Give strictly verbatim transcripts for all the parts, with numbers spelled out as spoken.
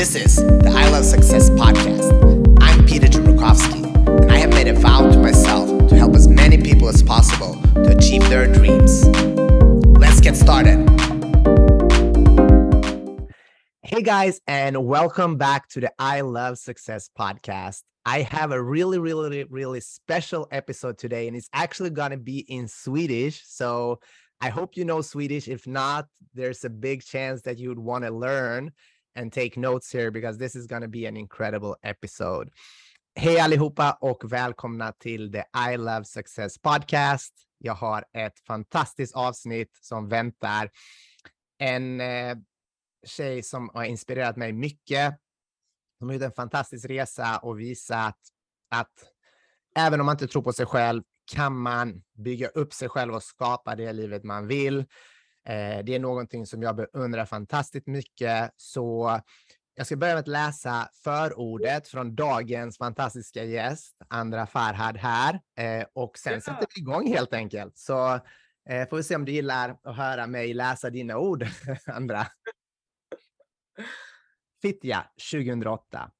This is the I Love Success Podcast. I'm Peter Jumrukovski, and I have made a vow to myself to help as many people as possible to achieve their dreams. Let's get started. Hey guys, and welcome back to the I Love Success Podcast. I have a really, really, really special episode today, and it's actually going to be in Swedish. So I hope you know Swedish. If not, there's a big chance that you would want to learn and take notes here, because this is going to be an incredible episode. Hej allihopa och välkomna till the I Love Success Podcast. Jag har ett fantastiskt avsnitt som väntar. En eh, tjej som har inspirerat mig mycket. Hon har gjort en fantastisk resa och visat att även om man inte tror på sig själv kan man bygga upp sig själv och skapa det livet man vill. Det är någonting som jag beundrar fantastiskt mycket, så jag ska börja med att läsa förordet från dagens fantastiska gäst, Andra Farhad här, och sen sätter vi igång helt enkelt. Så får vi se om du gillar att höra mig läsa dina ord, Andra. Fittja, tjugohundraåtta.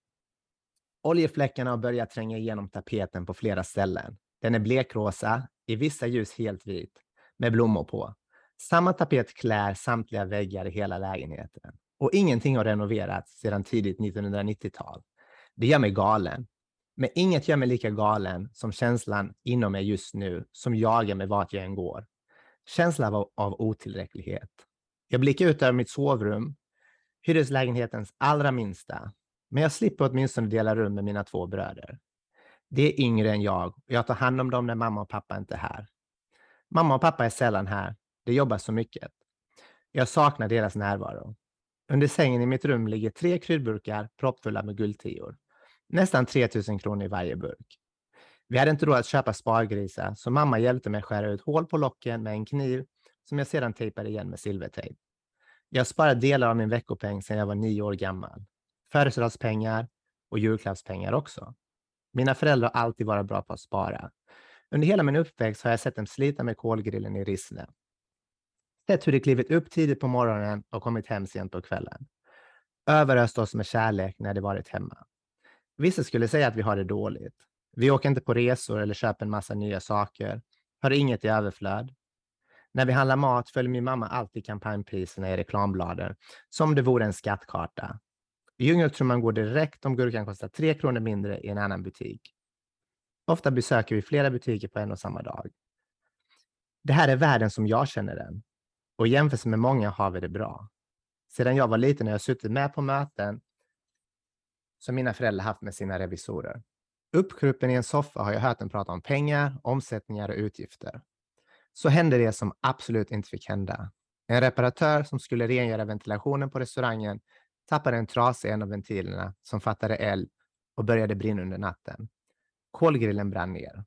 Oljefläckarna har börjat tränga igenom tapeten på flera ställen. Den är blekrosa, i vissa ljus helt vit, med blommor på. Samma tapet klär samtliga väggar i hela lägenheten. Och ingenting har renoverats sedan tidigt nittonhundranittiotal. Det gör mig galen. Men inget gör mig lika galen som känslan inom mig just nu, som jagar mig vart jag än går. Känslan av, av otillräcklighet. Jag blickar ut över mitt sovrum, hyreslägenhetens allra minsta. Men jag slipper åtminstone dela rum med mina två bröder. Det är yngre än jag, och jag tar hand om dem när mamma och pappa inte är här. Mamma och pappa är sällan här. De jobbar så mycket. Jag saknar deras närvaro. Under sängen i mitt rum ligger tre kryddburkar proppfulla med guldtior. Nästan tre tusen kronor i varje burk. Vi hade inte råd att köpa spargrisar, så mamma hjälpte mig att skära ut hål på locken med en kniv som jag sedan tejpade igen med silvertejp. Jag sparade delar av min veckopeng sedan jag var nio år gammal. Födelsedagspengar och julklappspengar också. Mina föräldrar har alltid varit bra på att spara. Under hela min uppväxt har jag sett dem slita med kolgrillen i Rissne. Sett hur de klivit upp tidigt på morgonen och kommit hem sent på kvällen. Överöst oss med kärlek när de varit hemma. Vissa skulle säga att vi har det dåligt. Vi åker inte på resor eller köper en massa nya saker. Har inget i överflöd. När vi handlar mat följer min mamma alltid kampanjpriserna i reklambladen, som det vore en skattkarta. I djungeltrumman går direkt om gurkan kostar tre kronor mindre i en annan butik. Ofta besöker vi flera butiker på en och samma dag. Det här är världen som jag känner den. Och jämfört med många har vi det bra. Sedan jag var liten har jag suttit med på möten som mina föräldrar haft med sina revisorer. Uppkrupen i en soffa har jag hört dem prata om pengar, omsättningar och utgifter. Så hände det som absolut inte fick hända. En reparatör som skulle rengöra ventilationen på restaurangen tappade en trasa i en av ventilerna som fattade eld och började brinna under natten. Kolgrillen brann ner.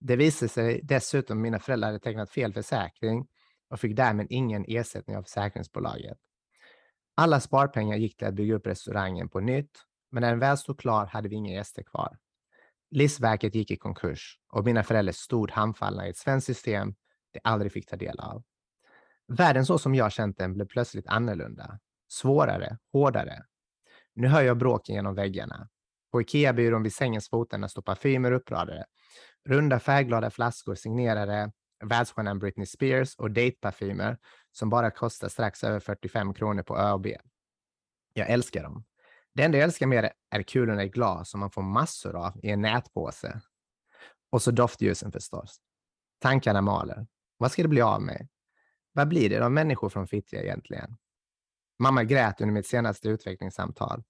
Det visade sig dessutom att mina föräldrar hade tecknat fel försäkring och fick därmed ingen ersättning av försäkringsbolaget. Alla sparpengar gick till att bygga upp restaurangen på nytt, men när den väl stod klar hade vi inga gäster kvar. Livsverket gick i konkurs och mina föräldrar stod handfallna i ett svenskt system de aldrig fick ta del av. Världen så som jag känt den blev plötsligt annorlunda. Svårare, hårdare. Nu hör jag bråken genom väggarna. På Ikea-byrån vid sängens foten står parfymer uppradade. Runda färgglada flaskor signerade världsstjärnan Britney Spears och dateparfymer som bara kostar strax över fyrtiofem kronor på Ö och B. Jag älskar dem. Det enda jag älskar mer är kulorna i glas som man får massor av i en nätpåse. Och så doftljusen förstås. Tankarna maler. Vad ska det bli av mig? Vad blir det av människor från Fittja egentligen? Mamma grät under mitt senaste utvecklingssamtal.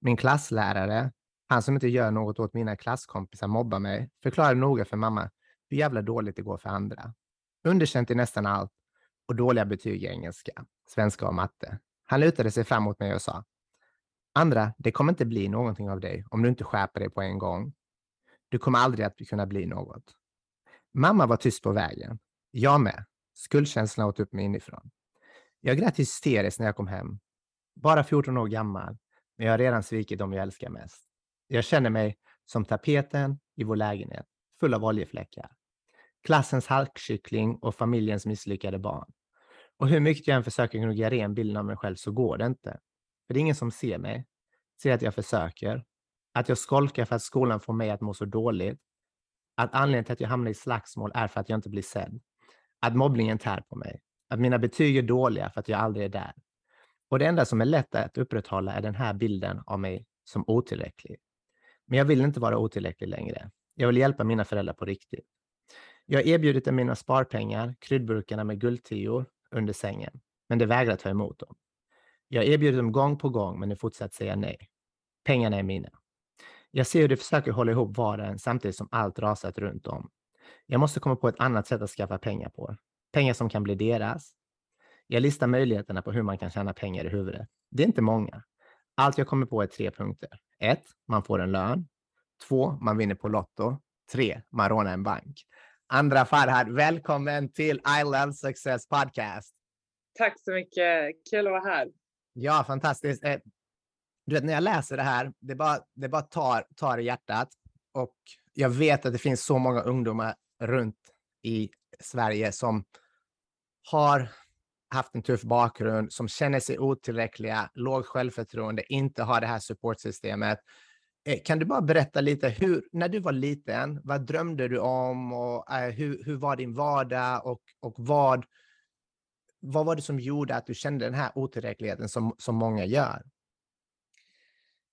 Min klasslärare, han som inte gör något åt mina klasskompisar mobbar mig, förklarade noga för mamma hur jävla dåligt det går för andra. Underkänt i nästan allt och dåliga betyg i engelska, svenska och matte. Han lutade sig fram mot mig och sa: Andra, det kommer inte bli någonting av dig om du inte skärper dig på en gång. Du kommer aldrig att kunna bli något. Mamma var tyst på vägen. Jag med. Skuldkänslan åt upp mig inifrån. Jag grät hysteriskt när jag kom hem. Bara fjorton år gammal, men jag har redan svikit dem jag älskar mest. Jag känner mig som tapeten i vår lägenhet, full av oljefläckar. Klassens halkkyckling och familjens misslyckade barn. Och hur mycket jag än försöker gnugga ren bilden av mig själv så går det inte. För det är ingen som ser mig. se att jag försöker, att jag skolkar för att skolan får mig att må så dåligt, att anledningen till att jag hamnar i slagsmål är för att jag inte blir sedd, att mobbningen tär på mig, att mina betyg är dåliga för att jag aldrig är där. Och det enda som är lätt att upprätthålla är den här bilden av mig som otillräcklig. Men jag vill inte vara otillräcklig längre. Jag vill hjälpa mina föräldrar på riktigt. Jag har erbjudit dem mina sparpengar, kryddburkarna med guldtior under sängen, men det vägrar ta emot dem. Jag erbjuder dem gång på gång, men de fortsätter säga nej. Pengarna är mina. Jag ser hur de försöker hålla ihop vardagen samtidigt som allt rasat runt om. Jag måste komma på ett annat sätt att skaffa pengar på. Pengar som kan bli deras. Jag listar möjligheterna på hur man kan tjäna pengar i huvudet. Det är inte många. Allt jag kommer på är tre punkter. Ett, man får en lön. Två, man vinner på lotto. Tre, man rånar en bank. Andra Farhad, välkommen till I Love Success Podcast. Tack så mycket. Kul att vara här. Ja, fantastiskt. Du vet, när jag läser det här, det bara, det bara tar, tar i hjärtat. Och jag vet att det finns så många ungdomar runt i Sverige som har haft en tuff bakgrund, som känner sig otillräckliga, låg självförtroende, inte har det här supportsystemet. Kan du bara berätta lite, hur, när du var liten, vad drömde du om och hur, hur var din vardag och, och vad, vad var det som gjorde att du kände den här otillräckligheten som, som många gör?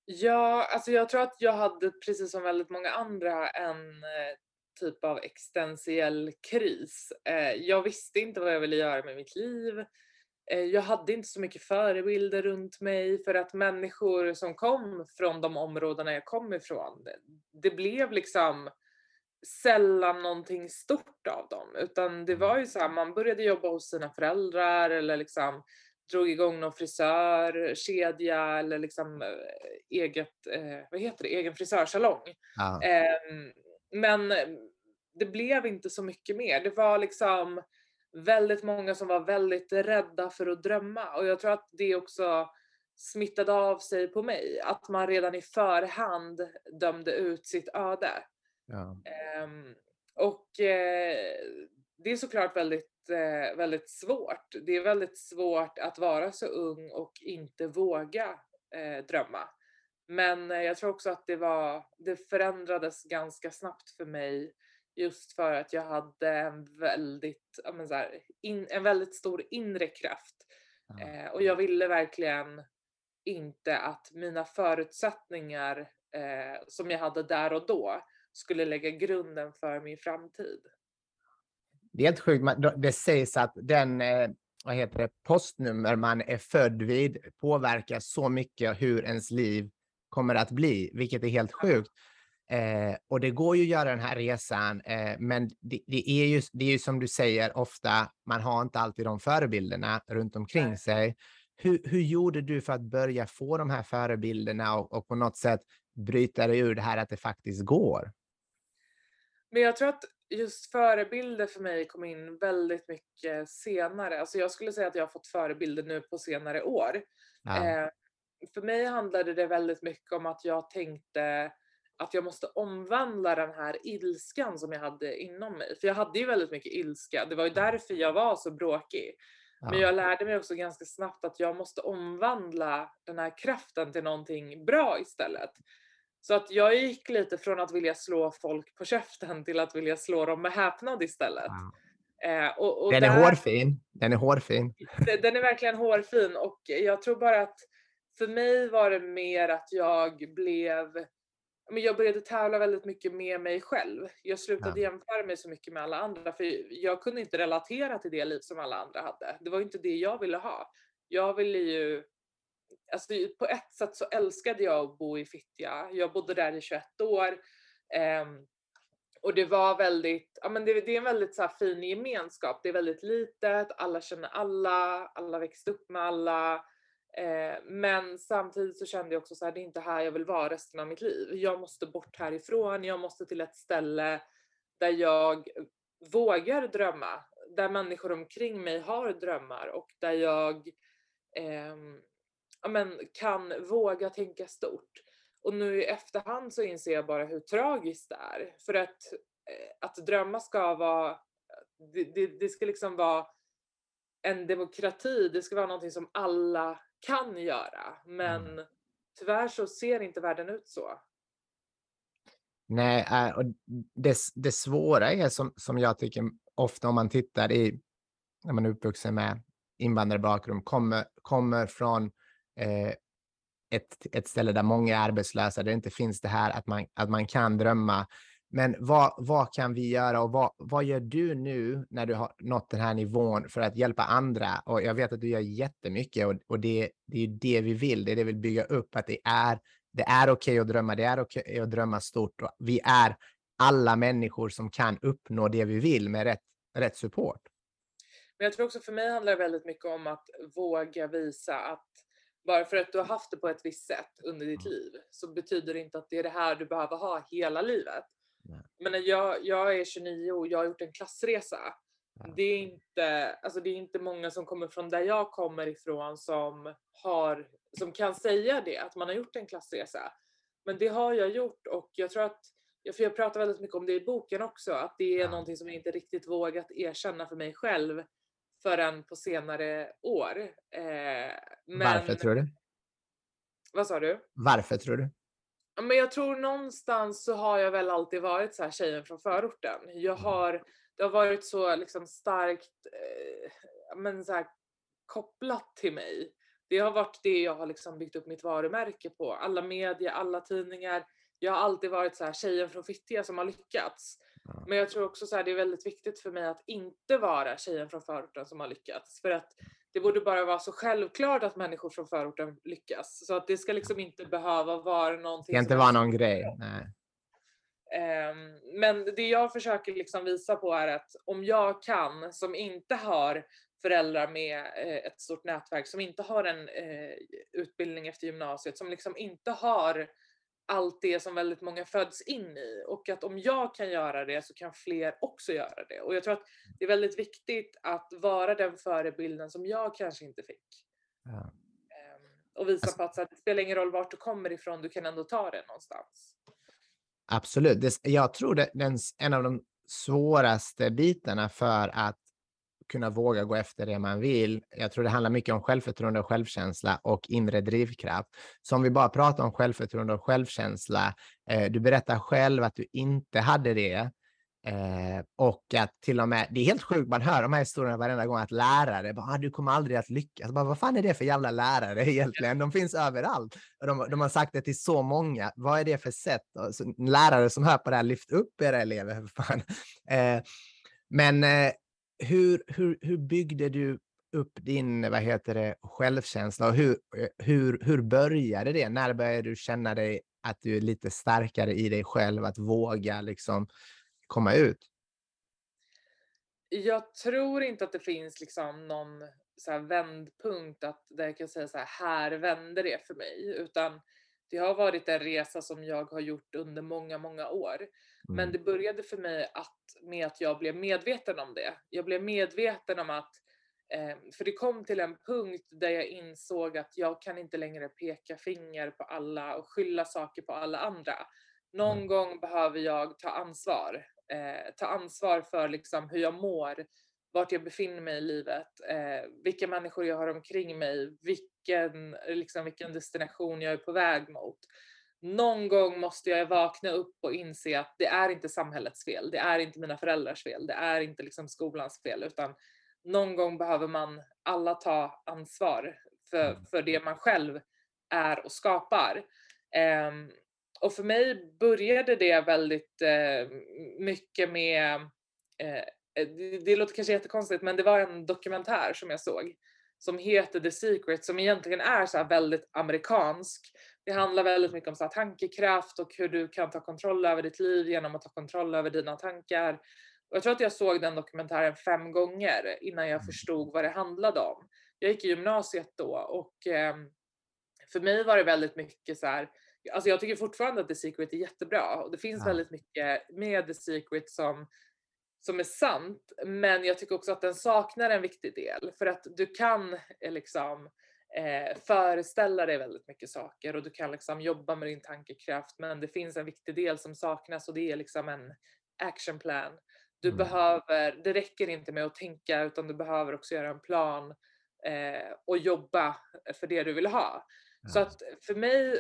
Ja, alltså jag tror att jag hade, precis som väldigt många andra, en typ av existentiell kris. Jag visste inte vad jag ville göra med mitt liv. Jag hade inte så mycket förebilder runt mig, för att människor som kom från de områdena jag kom ifrån, det blev liksom sällan någonting stort av dem, utan det var ju så här, man började jobba hos sina föräldrar eller liksom drog igång någon frisörkedja eller liksom eget, eh, vad heter det, egen frisörsalong. Ah. Eh, men det blev inte så mycket mer. Det var liksom väldigt många som var väldigt rädda för att drömma, och jag tror att det också smittade av sig på mig, att man redan i förhand dömde ut sitt öde. Ja. Eh, och eh, det är såklart väldigt väldigt svårt. Det är väldigt svårt att vara så ung och inte våga eh, drömma. Men eh, jag tror också att det var, det förändrades ganska snabbt för mig, just för att jag hade en väldigt, ja, men så här, in, en väldigt stor inre kraft. Eh, och jag ville verkligen inte att mina förutsättningar eh, som jag hade där och då skulle lägga grunden för min framtid. Det är helt sjukt. Det sägs att den vad heter det, postnummer man är född vid påverkar så mycket hur ens liv kommer att bli, vilket är helt sjukt. Eh, och det går ju att göra den här resan, eh, men det, det, är ju, det är ju som du säger ofta, man har inte alltid de förebilderna runt omkring Nej. sig. Hur, hur gjorde du för att börja få de här förebilderna och, och på något sätt bryta dig ur det här att det faktiskt går? Men jag tror att just förebilder för mig kom in väldigt mycket senare. Alltså jag skulle säga att jag har fått förebilder nu på senare år. Ja. Eh, för mig handlade det väldigt mycket om att jag tänkte att jag måste omvandla den här ilskan som jag hade inom mig. För jag hade ju väldigt mycket ilska. Det var ju därför jag var så bråkig. Ja. Men jag lärde mig också ganska snabbt att jag måste omvandla den här kraften till någonting bra istället. Så att jag gick lite från att vilja slå folk på käften till att vilja slå dem med häpnad istället. Wow. Eh, och, och den är där, hårfin. Den är hårfin. Den är verkligen hårfin, och jag tror bara att för mig var det mer att jag blev, men jag började tävla väldigt mycket med mig själv. Jag slutade ja. jämföra mig så mycket med alla andra, för jag kunde inte relatera till det liv som alla andra hade. Det var inte det jag ville ha. Jag ville ju Alltså, på ett sätt så älskade jag att bo i Fittja. Jag bodde där i tjugoett år. Eh, och det var väldigt, ja, men det, det är en väldigt så här fin gemenskap. Det är väldigt litet, alla känner alla, alla växte upp med alla. Eh, men samtidigt så kände jag också så här, det är inte här jag vill vara resten av mitt liv. Jag måste bort härifrån, jag måste till ett ställe där jag vågar drömma. Där människor omkring mig har drömmar och där jag... Eh, Ja, men kan våga tänka stort. Och nu i efterhand så inser jag bara hur tragiskt det är. För att, att drömma ska vara, det, det, det ska liksom vara en demokrati. Det ska vara någonting som alla kan göra. Men tyvärr så ser inte världen ut så. Nej, och det, det svåra är som, som jag tycker ofta om man tittar i, när man är uppvuxen med invandrarbakgrund, kommer, kommer från eh, ett, ett ställe där många är arbetslösa, där det inte finns det här att man, att man kan drömma. Men vad, vad kan vi göra och vad, vad gör du nu när du har nått den här nivån för att hjälpa andra? Och jag vet att du gör jättemycket och, och det, det är det vi vill, det är det vi vill bygga upp, att det är Det är okej att drömma, det är okej att drömma stort. Vi är alla människor som kan uppnå det vi vill med rätt, rätt support. Men jag tror också för mig handlar det väldigt mycket om att våga visa att bara för att du har haft det på ett visst sätt under ditt mm. liv så betyder det inte att det är det här du behöver ha hela livet. Nej. Men jag, jag är tjugonio och jag har gjort en klassresa. Nej. Det är inte, alltså det är inte många som kommer från där jag kommer ifrån som har... som kan säga det, att man har gjort en klassresa. Men det har jag gjort, och jag tror att, för jag pratar väldigt mycket om det i boken också, att det är ja. någonting som jag inte riktigt vågat erkänna för mig själv förrän på senare år. Eh, men, Varför tror du? Vad sa du? Varför tror du? Men jag tror någonstans så har jag väl alltid varit så här tjejen från förorten. Jag har, det har varit så liksom starkt eh, men så här, kopplat till mig. Det har varit det jag har liksom byggt upp mitt varumärke på. Alla medier, alla tidningar. Jag har alltid varit så här, tjejen från Fittja som har lyckats. Ja. Men jag tror också så här, det är väldigt viktigt för mig att inte vara tjejen från förorten som har lyckats. För att det borde bara vara så självklart att människor från förorten lyckas. Så att det ska liksom inte behöva vara någonting. Det ska inte vara någon grej, nej. Men det jag försöker liksom visa på är att om jag kan, som inte har... föräldrar med ett stort nätverk, som inte har en eh, utbildning efter gymnasiet, som liksom inte har allt det som väldigt många föds in i, och att om jag kan göra det så kan fler också göra det. Och jag tror att det är väldigt viktigt att vara den förebilden som jag kanske inte fick. Ja. Ehm, och visa alltså, på att så här, det spelar ingen roll vart du kommer ifrån, du kan ändå ta det någonstans. Absolut. Det, jag tror det är en av de svåraste bitarna för att kunna våga gå efter det man vill. Jag tror det handlar mycket om självförtroende och självkänsla och inre drivkraft. Så om vi bara pratar om självförtroende och självkänsla, eh, du berättar själv att du inte hade det, eh, och att till och med, det är helt sjukt, man hör de här historierna varenda gång att lärare bara, ah, du kommer aldrig att lyckas. Bara, vad fan är det för jävla lärare egentligen? De finns överallt. De, de har sagt det till så många. Vad är det för sätt? Alltså, lärare som hör på det här, lyft upp era elever. För fan. Eh, men eh, Hur, hur, hur byggde du upp din, vad heter det, självkänsla, och hur, hur, hur började det? När började du känna dig att du är lite starkare i dig själv, att våga liksom komma ut? Jag tror inte att det finns liksom någon så här vändpunkt att där jag kan säga så här, här vänder det för mig, utan det har varit en resa som jag har gjort under många, många år. Mm. Men det började för mig att, med att jag blev medveten om det. Jag blev medveten om att, eh, för det kom till en punkt där jag insåg att jag kan inte längre peka finger på alla och skylla saker på alla andra. Någon mm. gång behöver jag ta ansvar. Eh, ta ansvar för liksom hur jag mår, vart jag befinner mig i livet, eh, vilka människor jag har omkring mig, vilken, liksom, vilken destination jag är på väg mot. Någon gång måste jag vakna upp och inse att det är inte samhällets fel, det är inte mina föräldrars fel, det är inte liksom skolans fel, utan någon gång behöver man alla ta ansvar för, för det man själv är och skapar. Eh, och för mig började det väldigt eh, mycket med... Eh, Det, det låter kanske jättekonstigt, men det var en dokumentär som jag såg som heter The Secret, som egentligen är så här väldigt amerikansk. Det handlar väldigt mycket om så här tankekraft och hur du kan ta kontroll över ditt liv genom att ta kontroll över dina tankar. Och jag tror att jag såg den dokumentären fem gånger innan jag förstod vad det handlade om. Jag gick i gymnasiet då, och eh, för mig var det väldigt mycket så här, alltså jag tycker fortfarande att The Secret är jättebra, och det finns ja. väldigt mycket med The Secret som som är sant, men jag tycker också att den saknar en viktig del, för att du kan liksom eh, föreställa dig väldigt mycket saker, och du kan liksom jobba med din tankekraft, men det finns en viktig del som saknas, och det är liksom en actionplan. Du mm. behöver, det räcker inte med att tänka, utan du behöver också göra en plan eh, och jobba för det du vill ha. Mm. Så att för mig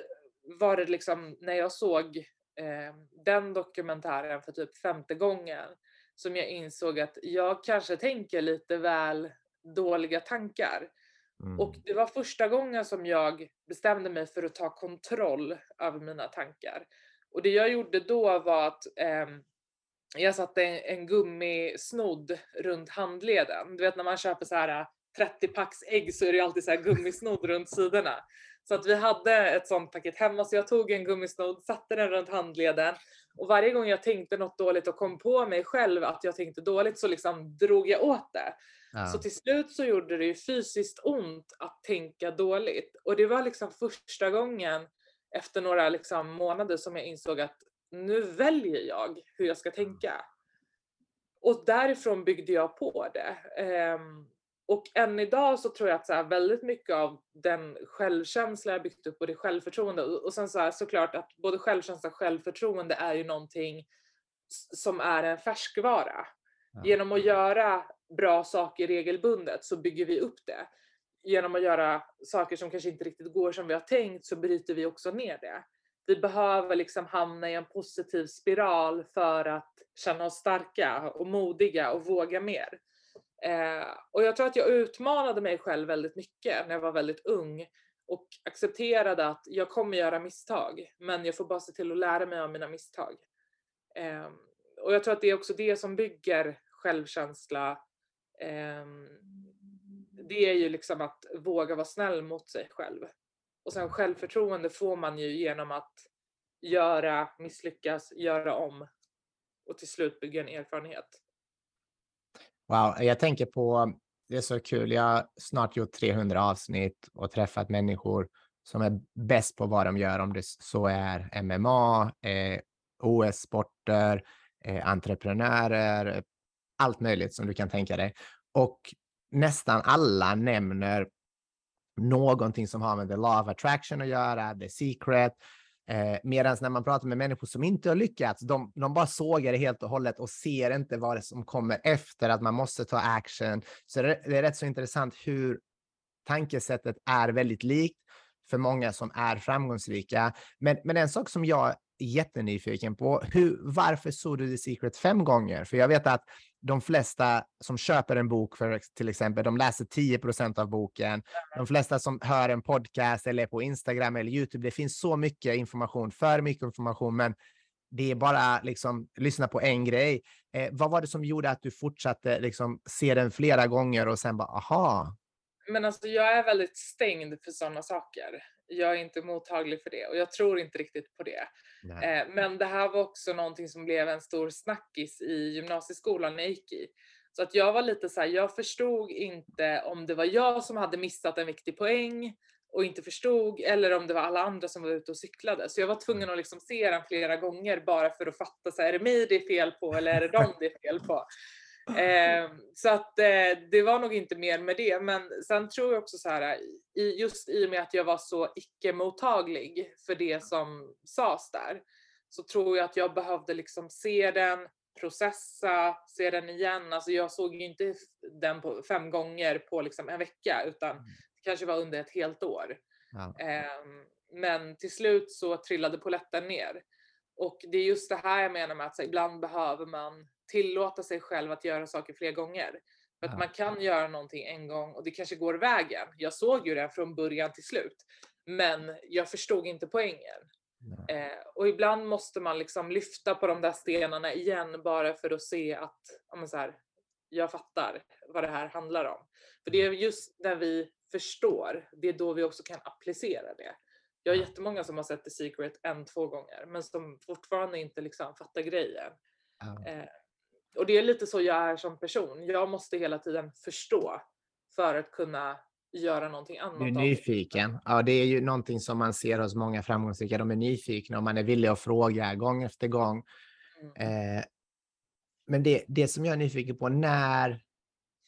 var det liksom när jag såg eh, den dokumentären för typ femte gången som jag insåg att jag kanske tänker lite väl dåliga tankar. Mm. Och det var första gången som jag bestämde mig för att ta kontroll över mina tankar. Och det jag gjorde då var att eh, jag satte en, en gummisnodd runt handleden. Du vet när man köper så här trettio packs ägg så är det alltid så här gummisnodd runt sidorna. Så att vi hade ett sånt paket hemma, så jag tog en gummisnodd, satte den runt handleden. Och varje gång jag tänkte något dåligt och kom på mig själv att jag tänkte dåligt så liksom drog jag åt det. Ja. Så till slut så gjorde det ju fysiskt ont att tänka dåligt. Och det var liksom första gången efter några liksom månader som jag insåg att nu väljer jag hur jag ska tänka. Och därifrån byggde jag på det. Um, Och än idag så tror jag att så här väldigt mycket av den självkänsla jag byggt upp och det självförtroende. Och sen så här såklart att både självkänsla och självförtroende är ju någonting som är en färskvara. Ja. Genom att göra bra saker regelbundet så bygger vi upp det. Genom att göra saker som kanske inte riktigt går som vi har tänkt så bryter vi också ner det. Vi behöver liksom hamna i en positiv spiral för att känna oss starka och modiga och våga mer. Eh, och jag tror att jag utmanade mig själv väldigt mycket när jag var väldigt ung och accepterade att jag kommer göra misstag, men jag får bara se till att lära mig av mina misstag. Eh, och jag tror att det är också det som bygger självkänsla. Eh, det är ju liksom att våga vara snäll mot sig själv. Och sen självförtroende får man ju genom att göra, misslyckas, göra om och till slut bygga en erfarenhet. Wow, jag tänker på, det är så kul, jag har snart gjort trehundra avsnitt och träffat människor som är bäst på vad de gör, om det så är M M A, eh, O S-sporter, eh, entreprenörer, allt möjligt som du kan tänka dig. Och nästan alla nämner någonting som har med The Law of Attraction att göra, The Secret. Eh, Medan när man pratar med människor som inte har lyckats, de, de bara sågar det helt och hållet och ser inte vad det som kommer efter, att man måste ta action. Så det, det är rätt så intressant hur tankesättet är väldigt likt för många som är framgångsrika. Men, men en sak som jag är jättenyfiken på, hur, varför såg du The Secret fem gånger? För jag vet att de flesta som köper en bok, för till exempel, de läser tio procent av boken. De flesta som hör en podcast eller på Instagram eller YouTube, det finns så mycket information, för mycket information, men det är bara liksom lyssna på en grej. Eh, vad var det som gjorde att du fortsatte liksom se den flera gånger och sen bara, aha. Men alltså jag är väldigt stängd för sådana saker. Jag är inte mottaglig för det och jag tror inte riktigt på det. Eh, men det här var också någonting som blev en stor snackis i gymnasieskolan när jag gick i. Så att jag var lite så här, jag förstod inte om det var jag som hade missat en viktig poäng och inte förstod, eller om det var alla andra som var ute och cyklade. Så jag var tvungen att liksom se den flera gånger bara för att fatta, så här, är det mig det är fel på eller är det dem det är fel på? Eh, så att eh, det var nog inte mer med det, men sen tror jag också så här, i, just i och med att jag var så icke-mottaglig för det som sades där, så tror jag att jag behövde liksom se den, processa, se den igen. Alltså jag såg ju inte den på fem gånger på liksom en vecka, utan det kanske var under ett helt år. Ja. Eh, men till slut så trillade polletten ner. Och det är just det här jag menar med att här, ibland behöver man tillåta sig själv att göra saker fler gånger. För att ja. Man kan göra någonting en gång och det kanske går vägen. Jag såg ju det från början till slut. Men jag förstod inte poängen. Ja. Eh, och ibland måste man liksom lyfta på de där stenarna igen bara för att se att ja, men så här, jag fattar vad det här handlar om. För det är just när vi förstår, det är då vi också kan applicera det. Jag har jättemånga som har sett The Secret en, två gånger men som fortfarande inte liksom fattar grejen. Ja. Eh, Och det är lite så jag är som person. Jag måste hela tiden förstå för att kunna göra någonting annat. Du är nyfiken. Ja, det är ju någonting som man ser hos många framgångsrika. De är nyfikna och man är villig att fråga gång efter gång. Mm. Eh, men det, det som jag är nyfiken på, när,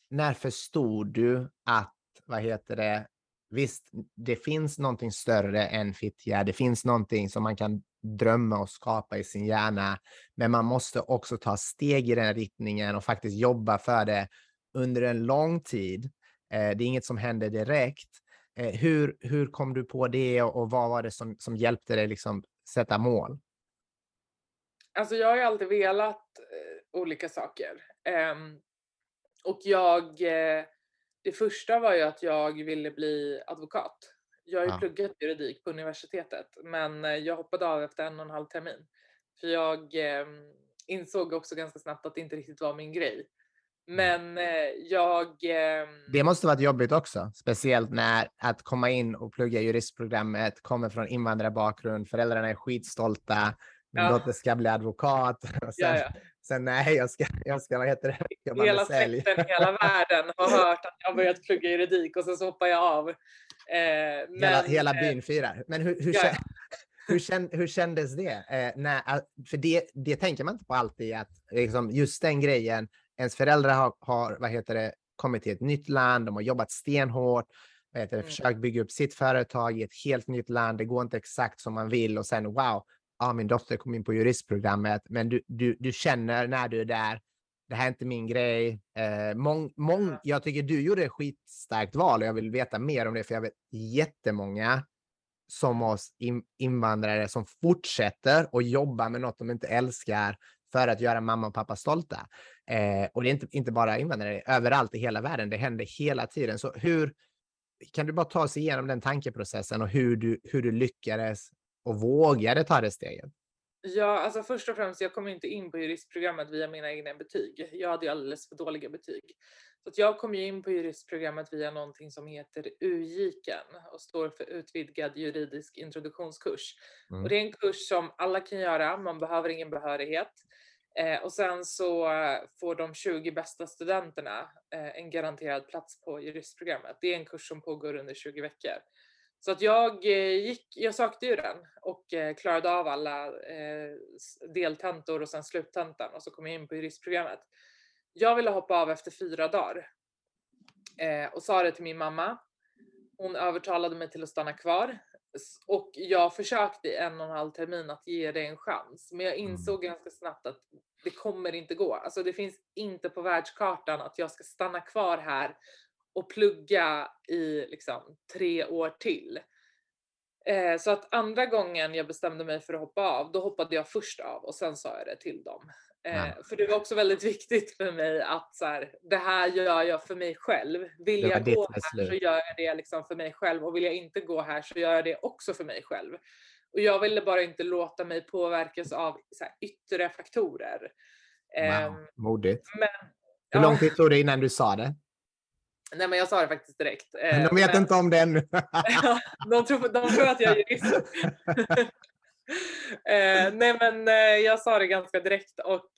när förstod du att, vad heter det, visst, det finns någonting större än Fittja. Det finns någonting som man kan drömma och skapa i sin hjärna, men man måste också ta steg i den riktningen och faktiskt jobba för det under en lång tid. Det är inget som händer direkt. Eh, hur, hur kom du på det och, och vad var det som, som hjälpte dig liksom sätta mål? Alltså jag har ju alltid velat eh, olika saker. Eh, och jag, eh, det första var ju att jag ville bli advokat. Jag har ju ja. pluggat juridik på universitetet, men jag hoppade av efter en och en halv termin. För jag eh, insåg också ganska snabbt att det inte riktigt var min grej. Men eh, jag... Eh, det måste varit jobbigt också. Speciellt när att komma in och plugga juristprogrammet, kommer från invandrarbakgrund, föräldrarna är skitstolta, min ja. dotter ska bli advokat. Och sen, ja, ja. sen nej, jag ska, jag ska vad heter det? Jobba hela med sälj. Sekten, hela världen har hört att jag har börjat plugga juridik och sen så hoppar jag av. Eh, men, hela, hela byn firar. Men hur, hur, ja. kändes, hur, känd, hur kändes det? Eh, när, för det, det tänker man inte på alltid, att liksom, just den grejen, ens föräldrar har, har vad heter det, kommit till ett nytt land, de har jobbat stenhårt, vad heter det, mm. försökt bygga upp sitt företag i ett helt nytt land, det går inte exakt som man vill och sen wow, ja, min dotter kom in på juristprogrammet, men du, du, du känner när du är där, det här är inte min grej. Eh, mång, mång, jag tycker du gjorde ett skitstarkt val och jag vill veta mer om det, för jag vet jättemånga som oss invandrare som fortsätter och jobbar med något de inte älskar för att göra mamma och pappa stolta. Eh, och det är inte, inte bara invandrare, överallt i hela världen, det händer hela tiden. Så hur kan du bara ta sig igenom den tankeprocessen och hur du, hur du lyckades och vågade ta det steget? Ja, alltså först och främst, jag kom inte in på juristprogrammet via mina egna betyg. Jag hade ju alldeles för dåliga betyg. Så att jag kom ju in på juristprogrammet via någonting som heter U J I K-en och står för utvidgad juridisk introduktionskurs. Mm. Och det är en kurs som alla kan göra, man behöver ingen behörighet. Eh, och sen så får de tjugo bästa studenterna eh, en garanterad plats på juristprogrammet. Det är en kurs som pågår under tjugo veckor. Så att jag gick, jag sökte ju den och klarade av alla deltentor och sen sluttentan och så kom jag in på juristprogrammet. Jag ville hoppa av efter fyra dagar och sa det till min mamma. Hon övertalade mig till att stanna kvar och jag försökte i en och en halv termin att ge det en chans. Men jag insåg ganska snabbt att det kommer inte gå. Alltså det finns inte på världskartan att jag ska stanna kvar här och plugga i liksom tre år till. Eh, så att andra gången jag bestämde mig för att hoppa av, då hoppade jag först av och sen sa jag det till dem. Eh, för det var också väldigt viktigt för mig att så här, det här gör jag för mig själv. Vill jag gå här så gör jag det liksom för mig själv och vill jag inte gå här så gör jag det också för mig själv. Och jag ville bara inte låta mig påverkas av så här, yttre faktorer. Eh, wow, modigt. Men, hur lång tid tog det innan du sa det? Nej, men jag sa det faktiskt direkt. Men de vet men... inte om det ännu. de, tror, de tror att jag är jurist. Nej, men jag sa det ganska direkt. Och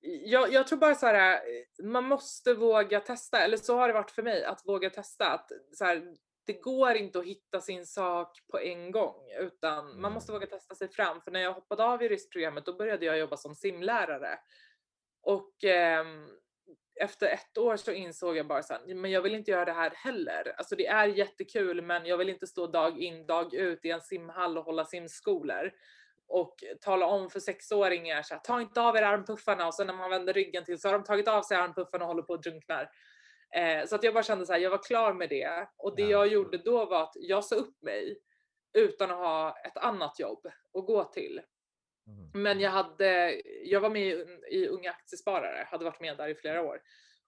jag, jag tror bara så här, man måste våga testa. Eller så har det varit för mig, att våga testa. Att så här, det går inte att hitta sin sak på en gång. Utan man måste våga testa sig fram. För när jag hoppade av juristprogrammet, då började jag jobba som simlärare. Och... Eh, efter ett år så insåg jag bara så här, men jag vill inte göra det här heller. Alltså det är jättekul, men jag vill inte stå dag in, dag ut i en simhall och hålla simskolor. Och tala om för sexåringar så här, ta inte av er armpuffarna. Och sen när man vänder ryggen till så har de tagit av sig armpuffarna och håller på och drunknar. Eh, så att jag bara kände så här, jag var klar med det. Och det ja. jag gjorde då var att jag sa upp mig utan att ha ett annat jobb att gå till. Mm. Men jag, hade, jag var med i, i Unga Aktiesparare, hade varit med där i flera år.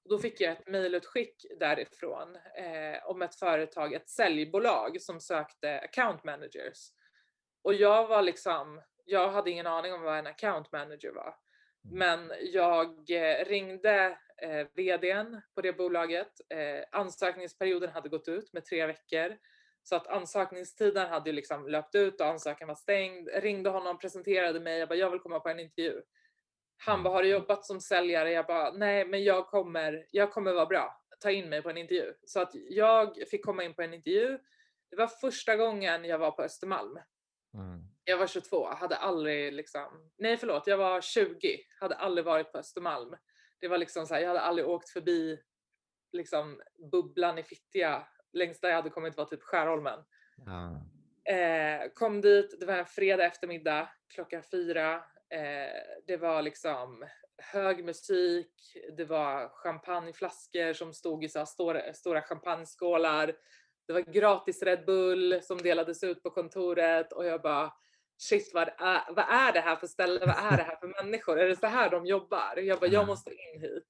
Och då fick jag ett mejlutskick därifrån eh, om ett företag, ett säljbolag som sökte account managers. Och jag var liksom, jag hade ingen aning om vad en account manager var. Men jag ringde eh, vdn på det bolaget. Eh, ansökningsperioden hade gått ut med tre veckor. Så att ansökningstiden hade ju liksom löpt ut och ansökan var stängd. Ringde honom, presenterade mig. Jag bara, jag vill komma på en intervju. Han bara, har du jobbat som säljare? Jag bara, nej men jag kommer, jag kommer vara bra. Ta in mig på en intervju. Så att jag fick komma in på en intervju. Det var första gången jag var på Östermalm. Mm. Jag var tjugotvå. Hade aldrig liksom, nej förlåt, jag var tjugo. Hade aldrig varit på Östermalm. Det var liksom så här, jag hade aldrig åkt förbi liksom bubblan i Fittja. Längst där jag hade kommit var typ Skärholmen. Ja. Eh, kom dit, det var en fredag eftermiddag, klockan fyra. Eh, det var liksom hög musik, det var champagneflaskor som stod i så här stora, stora champagneskålar. Det var gratis Red Bull som delades ut på kontoret och jag bara, shit, vad är, vad är det här för ställe? Vad är det här för människor? Är det så här de jobbar? Jag bara, jag måste in hit.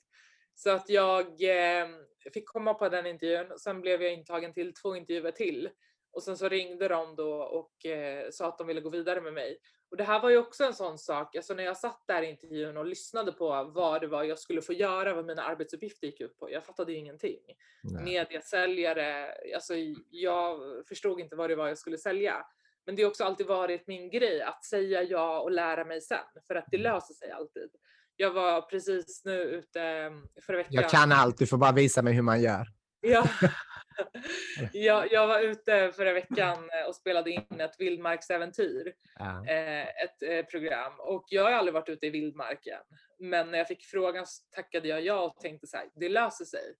Så att jag eh, fick komma på den intervjun och sen blev jag intagen till två intervjuer till. Och sen så ringde de då och eh, sa att de ville gå vidare med mig. Och det här var ju också en sån sak. Alltså när jag satt där i intervjun och lyssnade på vad det var jag skulle få göra, vad mina arbetsuppgifter gick ut på. Jag fattade ju ingenting. Nej. Mediesäljare, alltså jag förstod inte vad det var jag skulle sälja. Men det har också alltid varit min grej att säga ja och lära mig sen. För att det löser sig alltid. Jag var precis nu ute förra veckan. Jag kan allt, du får bara visa mig hur man gör. Ja. Jag, jag var ute förra veckan och spelade in ett vildmarksäventyr, ja. Ett program, och jag har aldrig varit ute i vildmarken, men när jag fick frågan så tackade jag ja och tänkte så här, det löser sig.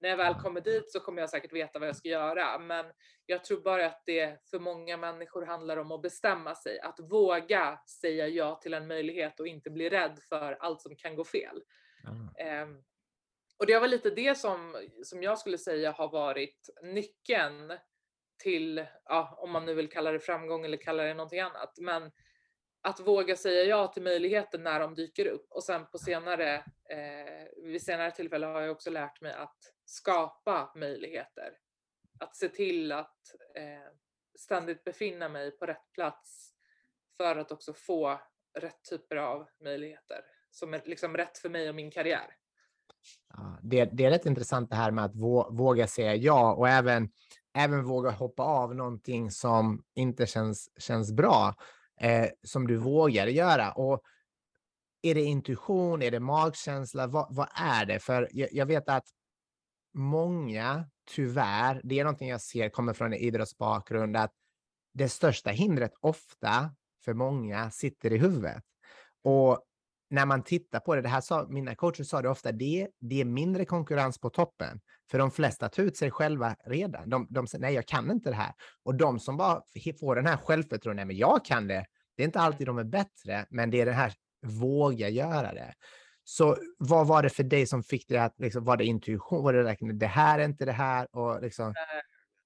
När jag väl kommer dit så kommer jag säkert veta vad jag ska göra, men jag tror bara att det för många människor handlar om att bestämma sig, att våga säga ja till en möjlighet och inte bli rädd för allt som kan gå fel. Ja. Eh, Och det var lite det som, som jag skulle säga har varit nyckeln till, ja, om man nu vill kalla det framgång eller kalla det någonting annat. Men att våga säga ja till möjligheten när de dyker upp. Och sen på senare, eh, vid senare tillfälle har jag också lärt mig att skapa möjligheter. Att se till att eh, ständigt befinna mig på rätt plats för att också få rätt typer av möjligheter. Som är liksom rätt för mig och min karriär. Ja, det, det är rätt intressant det här med att vå, våga säga ja och även, även våga hoppa av någonting som inte känns, känns bra, eh, som du vågar göra. Och är det intuition, är det magkänsla, vad, vad är det? För jag, jag vet att många, tyvärr, det är någonting jag ser kommer från en idrottsbakgrund, att det största hindret ofta för många sitter i huvudet. Och när man tittar på det, det här sa, mina coacher sa det ofta, det, det är mindre konkurrens på toppen. För de flesta tar ut sig själva redan. De, de säger, nej jag kan inte det här. Och de som bara får den här självförtroende, nej men jag kan det. Det är inte alltid de är bättre, men det är den här, våga göra det. Så vad var det för dig som fick det att, liksom, var det intuition? Var det det här är inte det här? Och liksom...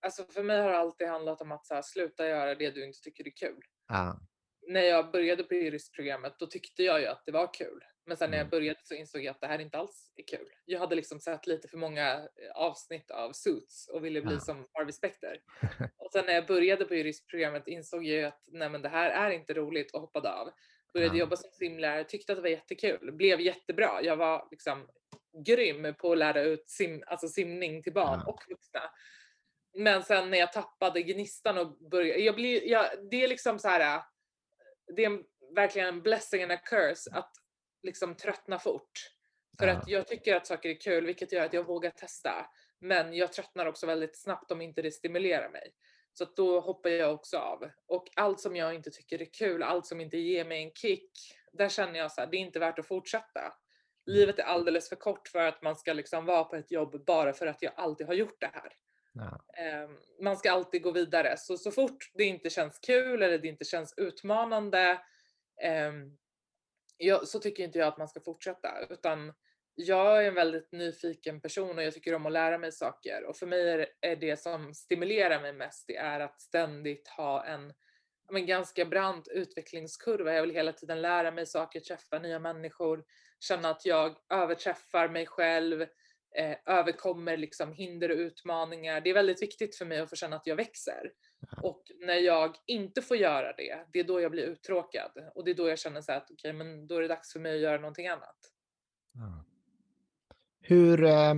Alltså för mig har det alltid handlat om att så här, sluta göra det du inte tycker är kul. Ja. Ah. När jag började på juristprogrammet då tyckte jag ju att det var kul. Men sen när jag började så insåg jag att det här inte alls är kul. Jag hade liksom sett lite för många avsnitt av Suits och ville bli ja. som Harvey Specter. Och sen när jag började på juristprogrammet insåg jag ju att nej men det här är inte roligt och hoppade av. Började ja. jobba som simlärare, tyckte att det var jättekul. Blev jättebra. Jag var liksom grym på att lära ut sim, alltså simning till barn ja. och vuxna. Men sen när jag tappade gnistan och började... Jag blir, jag, det är liksom så här... Det är en, verkligen en blessing and a curse att liksom tröttna fort. För att jag tycker att saker är kul, vilket gör att jag vågar testa. Men jag tröttnar också väldigt snabbt om inte det stimulerar mig. Så att då hoppar jag också av. Och allt som jag inte tycker är kul, allt som inte ger mig en kick, där känner jag så här, det är inte värt att fortsätta. Livet är alldeles för kort för att man ska liksom vara på ett jobb bara för att jag alltid har gjort det här. Ja. Man ska alltid gå vidare. Så, så fort det inte känns kul eller det inte känns utmanande eh, jag, så tycker inte jag att man ska fortsätta. Utan jag är en väldigt nyfiken person och jag tycker om att lära mig saker. Och för mig är, är det som stimulerar mig mest, det är att ständigt ha en, en ganska brant utvecklingskurva. Jag vill hela tiden lära mig saker, träffa nya människor, känna att jag överträffar mig själv. Eh, överkommer liksom hinder och utmaningar. Det är väldigt viktigt för mig att få känna att jag växer. Och när jag inte får göra det, det är då jag blir uttråkad. Och det är då jag känner så här att okej, men då är det dags för mig att göra någonting annat. Ja. Hur, eh,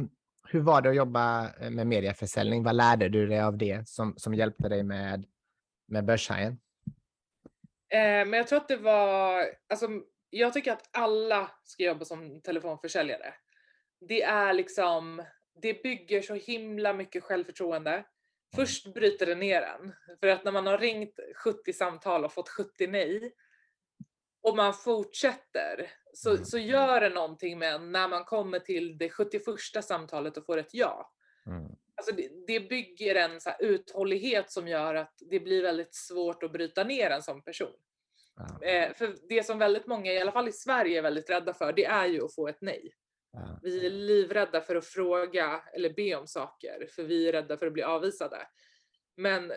hur var det att jobba med medieförsäljning? Vad lärde du dig av det som, som hjälpte dig med, med Börshajen? Eh, men jag tror att det var... Alltså, jag tycker att alla ska jobba som telefonförsäljare. Det är liksom, det bygger så himla mycket självförtroende. Först bryter det ner en. För att när man har ringt sjuttio samtal och fått sjuttio nej. Och man fortsätter. Så, så gör det någonting med en när man kommer till det sjuttioförsta samtalet och får ett ja. Alltså det, det bygger en så här uthållighet som gör att det blir väldigt svårt att bryta ner en som person. Eh, för det som väldigt många, i alla fall i Sverige, är väldigt rädda för, det är ju att få ett nej. Vi är livrädda för att fråga eller be om saker, för vi är rädda för att bli avvisade. Men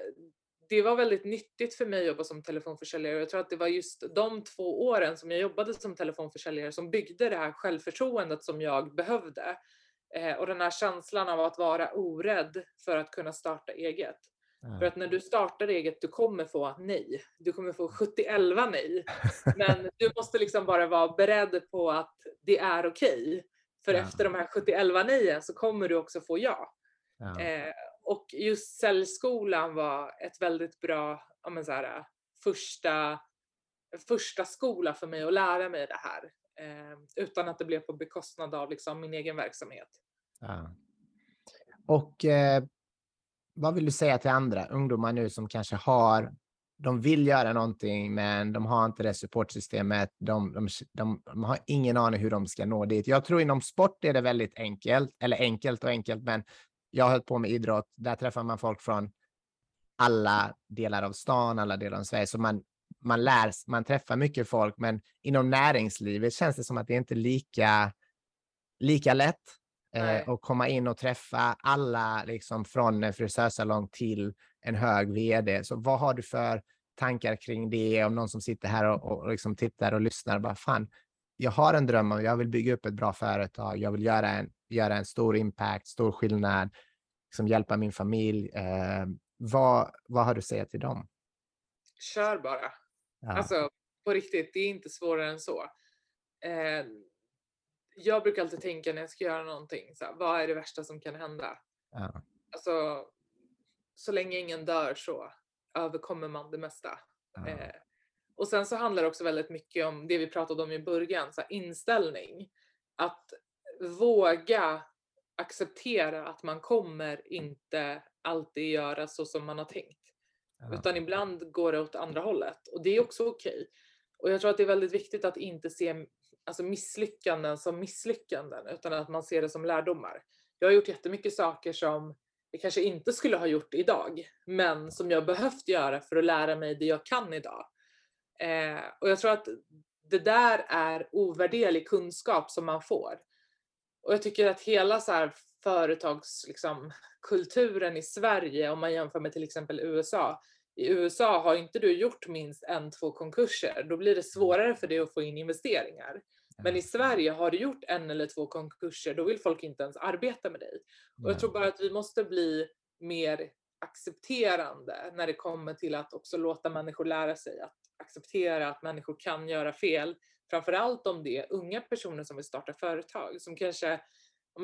det var väldigt nyttigt för mig att jobba som telefonförsäljare. Jag tror att det var just de två åren som jag jobbade som telefonförsäljare som byggde det här självförtroendet som jag behövde. Eh, och den här känslan av att vara orädd för att kunna starta eget. Mm. För att när du startar eget, du kommer få nej. Du kommer få sjuttioelva nej. Men du måste liksom bara vara beredd på att det är okej. Okay. För mm. efter de här sjuttioelva nej så kommer du också få ja. Mm. Eh, och just säljskolan var ett väldigt bra ja, men så här, första, första skola för mig att lära mig det här. Eh, utan att det blev på bekostnad av liksom, min egen verksamhet. Ja. Och eh, vad vill du säga till andra ungdomar nu som kanske har, de vill göra någonting men de har inte det supportsystemet, de, de, de, de har ingen aning hur de ska nå dit. Jag tror inom sport är det väldigt enkelt, eller enkelt och enkelt, men jag har hållit på med idrott. Där träffar man folk från alla delar av stan, alla delar av Sverige. Så man, man lär, man träffar mycket folk. Men inom näringslivet känns det som att det inte är lika, lika lätt eh, att komma in och träffa alla liksom, från en frisörsalong till en hög vd. Så vad har du för tankar kring det? Om någon som sitter här och, och liksom tittar och lyssnar och bara fan, jag har en dröm om jag vill bygga upp ett bra företag. Jag vill göra en, göra en stor impact, stor skillnad. Liksom hjälpa min familj. Eh, vad, vad har du att säga till dem? Kör bara. Ja. Alltså på riktigt, det är inte svårare än så. Eh, jag brukar alltid tänka när jag ska göra någonting. Så här, vad är det värsta som kan hända? Ja. Alltså så länge ingen dör så överkommer man det mesta. Ja. Eh, Och sen så handlar det också väldigt mycket om det vi pratade om i början, så här inställning. Att våga acceptera att man kommer inte alltid göra så som man har tänkt. Ja. Utan ibland går det åt andra hållet. Och det är också okej. Och jag tror att det är väldigt viktigt att inte se alltså misslyckanden som misslyckanden. Utan att man ser det som lärdomar. Jag har gjort jättemycket saker som jag kanske inte skulle ha gjort idag. Men som jag behövt göra för att lära mig det jag kan idag. Eh, och jag tror att det där är ovärderlig kunskap som man får. Och jag tycker att hela så här företags, liksom, kulturen i Sverige, om man jämför med till exempel U S A. I U S A har inte du gjort minst en, två konkurser. Då blir det svårare för dig att få in investeringar. Men i Sverige har du gjort en eller två konkurser, då vill folk inte ens arbeta med dig. Och jag tror bara att vi måste bli mer accepterande när det kommer till att också låta människor lära sig att acceptera att människor kan göra fel. Framförallt om det är unga personer som vill starta företag. Som kanske,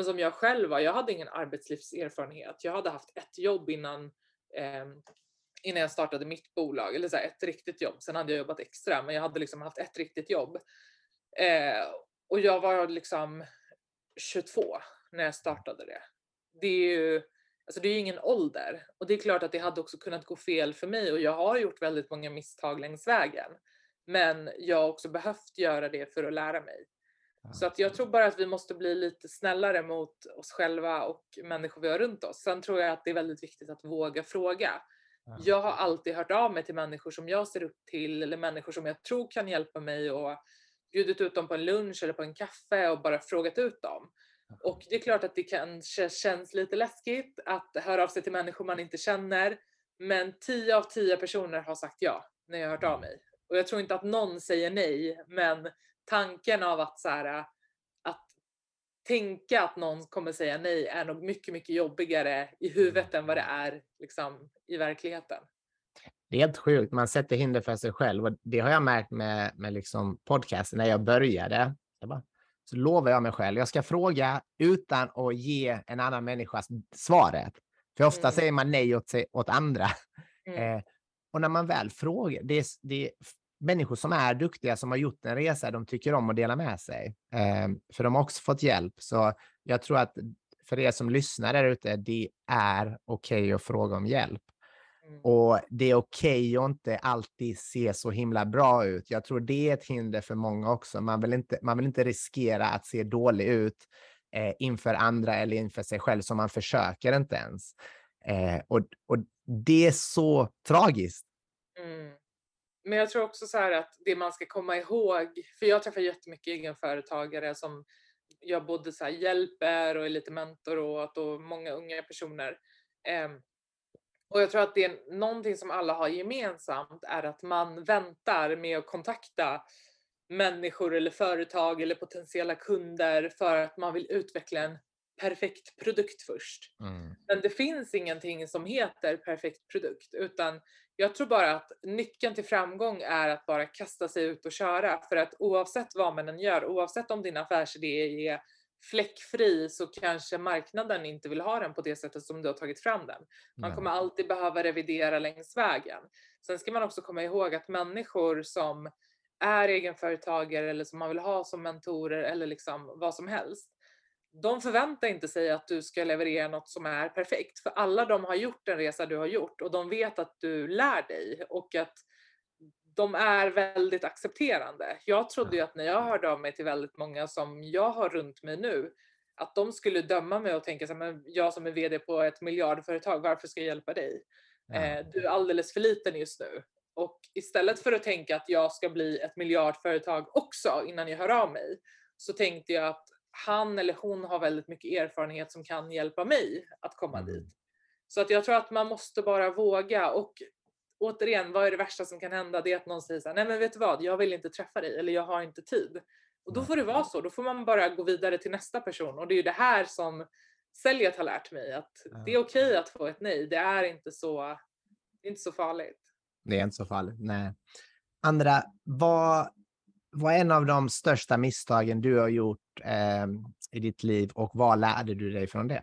som jag själv var, jag hade ingen arbetslivserfarenhet. Jag hade haft ett jobb innan, eh, innan jag startade mitt bolag. Eller så här, ett riktigt jobb. Sen hade jag jobbat extra, men jag hade liksom haft ett riktigt jobb. Eh, och jag var liksom tjugotvå när jag startade det. Det är ju... Alltså det är ju ingen ålder. Och det är klart att det hade också kunnat gå fel för mig. Och jag har gjort väldigt många misstag längs vägen. Men jag har också behövt göra det för att lära mig. Ja. Så att jag tror bara att vi måste bli lite snällare mot oss själva och människor vi har runt oss. Sen tror jag att det är väldigt viktigt att våga fråga. Ja. Jag har alltid hört av mig till människor som jag ser upp till. Eller människor som jag tror kan hjälpa mig. Och bjudit ut dem på en lunch eller på en kaffe och bara frågat ut dem. Och det är klart att det kanske känns lite läskigt att höra av sig till människor man inte känner. Men tio av tio personer har sagt ja när jag har hört av mig. Och jag tror inte att någon säger nej. Men tanken av att, så här, att tänka att någon kommer säga nej är nog mycket, mycket jobbigare i huvudet än vad det är liksom, i verkligheten. Det är helt sjukt. Man sätter hinder för sig själv. Och det har jag märkt med, med liksom podcasten när jag började. Jag bara... Så lovar jag mig själv. Jag ska fråga utan att ge en annan människa svaret. För ofta mm. säger man nej åt, sig, åt andra. Mm. Eh, och när man väl frågar. Det är, det är människor som är duktiga som har gjort en resa. De tycker om att dela med sig. Eh, för de har också fått hjälp. Så jag tror att för er som lyssnar där ute. Det är okej okay att fråga om hjälp. Mm. Och det är okej okay att inte alltid se så himla bra ut. Jag tror det är ett hinder för många också. Man vill inte, man vill inte riskera att se dålig ut eh, inför andra eller inför sig själv. Så man försöker inte ens. Eh, och, och det är så tragiskt. Mm. Men jag tror också så här att det man ska komma ihåg. För jag träffar jättemycket egenföretagare som jag både så här hjälper och är lite mentor åt. Och många unga personer. Eh, Och jag tror att det är någonting som alla har gemensamt är att man väntar med att kontakta människor eller företag eller potentiella kunder för att man vill utveckla en perfekt produkt först. Mm. Men det finns ingenting som heter perfekt produkt, utan jag tror bara att nyckeln till framgång är att bara kasta sig ut och köra. För att oavsett vad man än gör, oavsett om din affärsidé är fläckfri, så kanske marknaden inte vill ha den på det sättet som du har tagit fram den. Man kommer alltid behöva revidera längs vägen. Sen ska man också komma ihåg att människor som är egenföretagare eller som man vill ha som mentorer eller liksom vad som helst, de förväntar inte sig att du ska leverera något som är perfekt. För alla de har gjort den resa du har gjort och de vet att du lär dig och att de är väldigt accepterande. Jag trodde ju att när jag hörde av mig till väldigt många som jag har runt mig nu, att de skulle döma mig och tänka så här, men jag som är vd på ett miljardföretag, varför ska jag hjälpa dig? Mm. Eh, du är alldeles för liten just nu. Och istället för att tänka att jag ska bli ett miljardföretag också innan jag hör av mig, så tänkte jag att han eller hon har väldigt mycket erfarenhet som kan hjälpa mig att komma mm. dit. Så att jag tror att man måste bara våga. Och återigen, vad är det värsta som kan hända? Det är att någon säger så här, nej men vet du vad, jag vill inte träffa dig eller jag har inte tid. Och då får det vara så, då får man bara gå vidare till nästa person. Och det är ju det här som säljet har lärt mig, att det är okej att få ett nej. Det är inte så, det är inte så farligt. Det är inte så farligt, nej. Andra, vad, vad är en av de största misstagen du har gjort eh, i ditt liv och vad lärde du dig från det?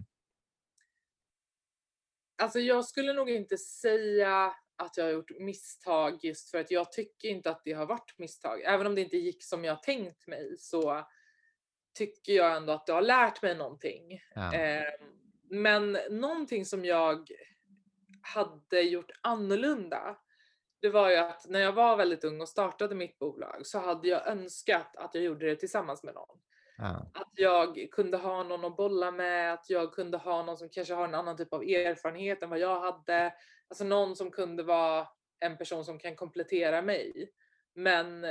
Alltså jag skulle nog inte säga att jag har gjort misstag, just för att jag tycker inte att det har varit misstag. Även om det inte gick som jag tänkt mig, så tycker jag ändå att det har lärt mig någonting. Ja. Eh, men någonting som jag hade gjort annorlunda, det var ju att när jag var väldigt ung och startade mitt bolag, så hade jag önskat att jag gjorde det tillsammans med någon. Ja. Att jag kunde ha någon att bolla med, att jag kunde ha någon som kanske har en annan typ av erfarenhet än vad jag hade. Alltså någon som kunde vara en person som kan komplettera mig. Men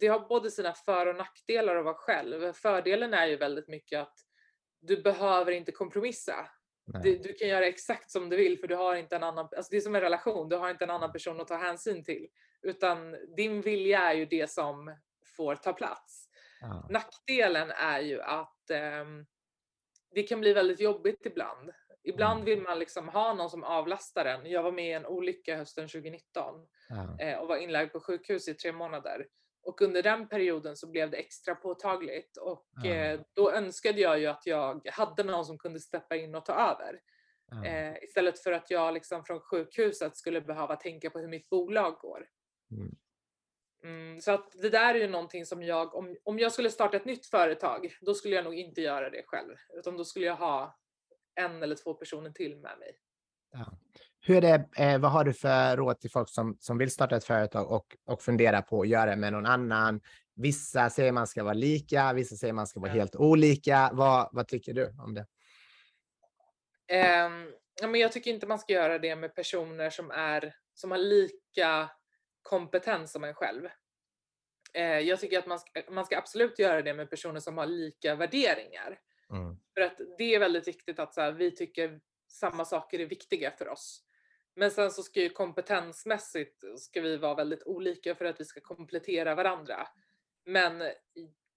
det har både sina för- och nackdelar att vara själv. Fördelen är ju väldigt mycket att du behöver inte kompromissa. Du, du kan göra exakt som du vill, för du har inte en annan, alltså det är som en relation, du har inte en annan person att ta hänsyn till, utan din vilja är ju det som får ta plats. Ja. Nackdelen är ju att eh, det kan bli väldigt jobbigt ibland. Ibland vill man liksom ha någon som avlastar en. Jag var med i en olycka hösten tjugonitton ja. eh, och var inlagd på sjukhus i tre månader. Och under den perioden så blev det extra påtagligt. Och ja. eh, då önskade jag ju att jag hade någon som kunde steppa in och ta över. Ja. Eh, istället för att jag liksom från sjukhuset skulle behöva tänka på hur mitt bolag går. Mm. Mm, så att det där är ju någonting som jag, om, om jag skulle starta ett nytt företag, då skulle jag nog inte göra det själv. Utan då skulle jag ha en eller två personer till med mig. Ja. Hur är det, eh, vad har du för råd till folk som, som vill starta ett företag och, och fundera på att göra det med någon annan? Vissa säger man ska vara lika, vissa säger man ska vara helt olika. Vad, vad tycker du om det? Eh, ja, men jag tycker inte man ska göra det med personer som, är, som har lika kompetens som en själv. Eh, jag tycker att man ska, man ska absolut göra det med personer som har lika värderingar. Mm. För att det är väldigt viktigt att så här, vi tycker samma saker är viktiga för oss. Men sen så ska ju kompetensmässigt ska vi vara väldigt olika för att vi ska komplettera varandra. Men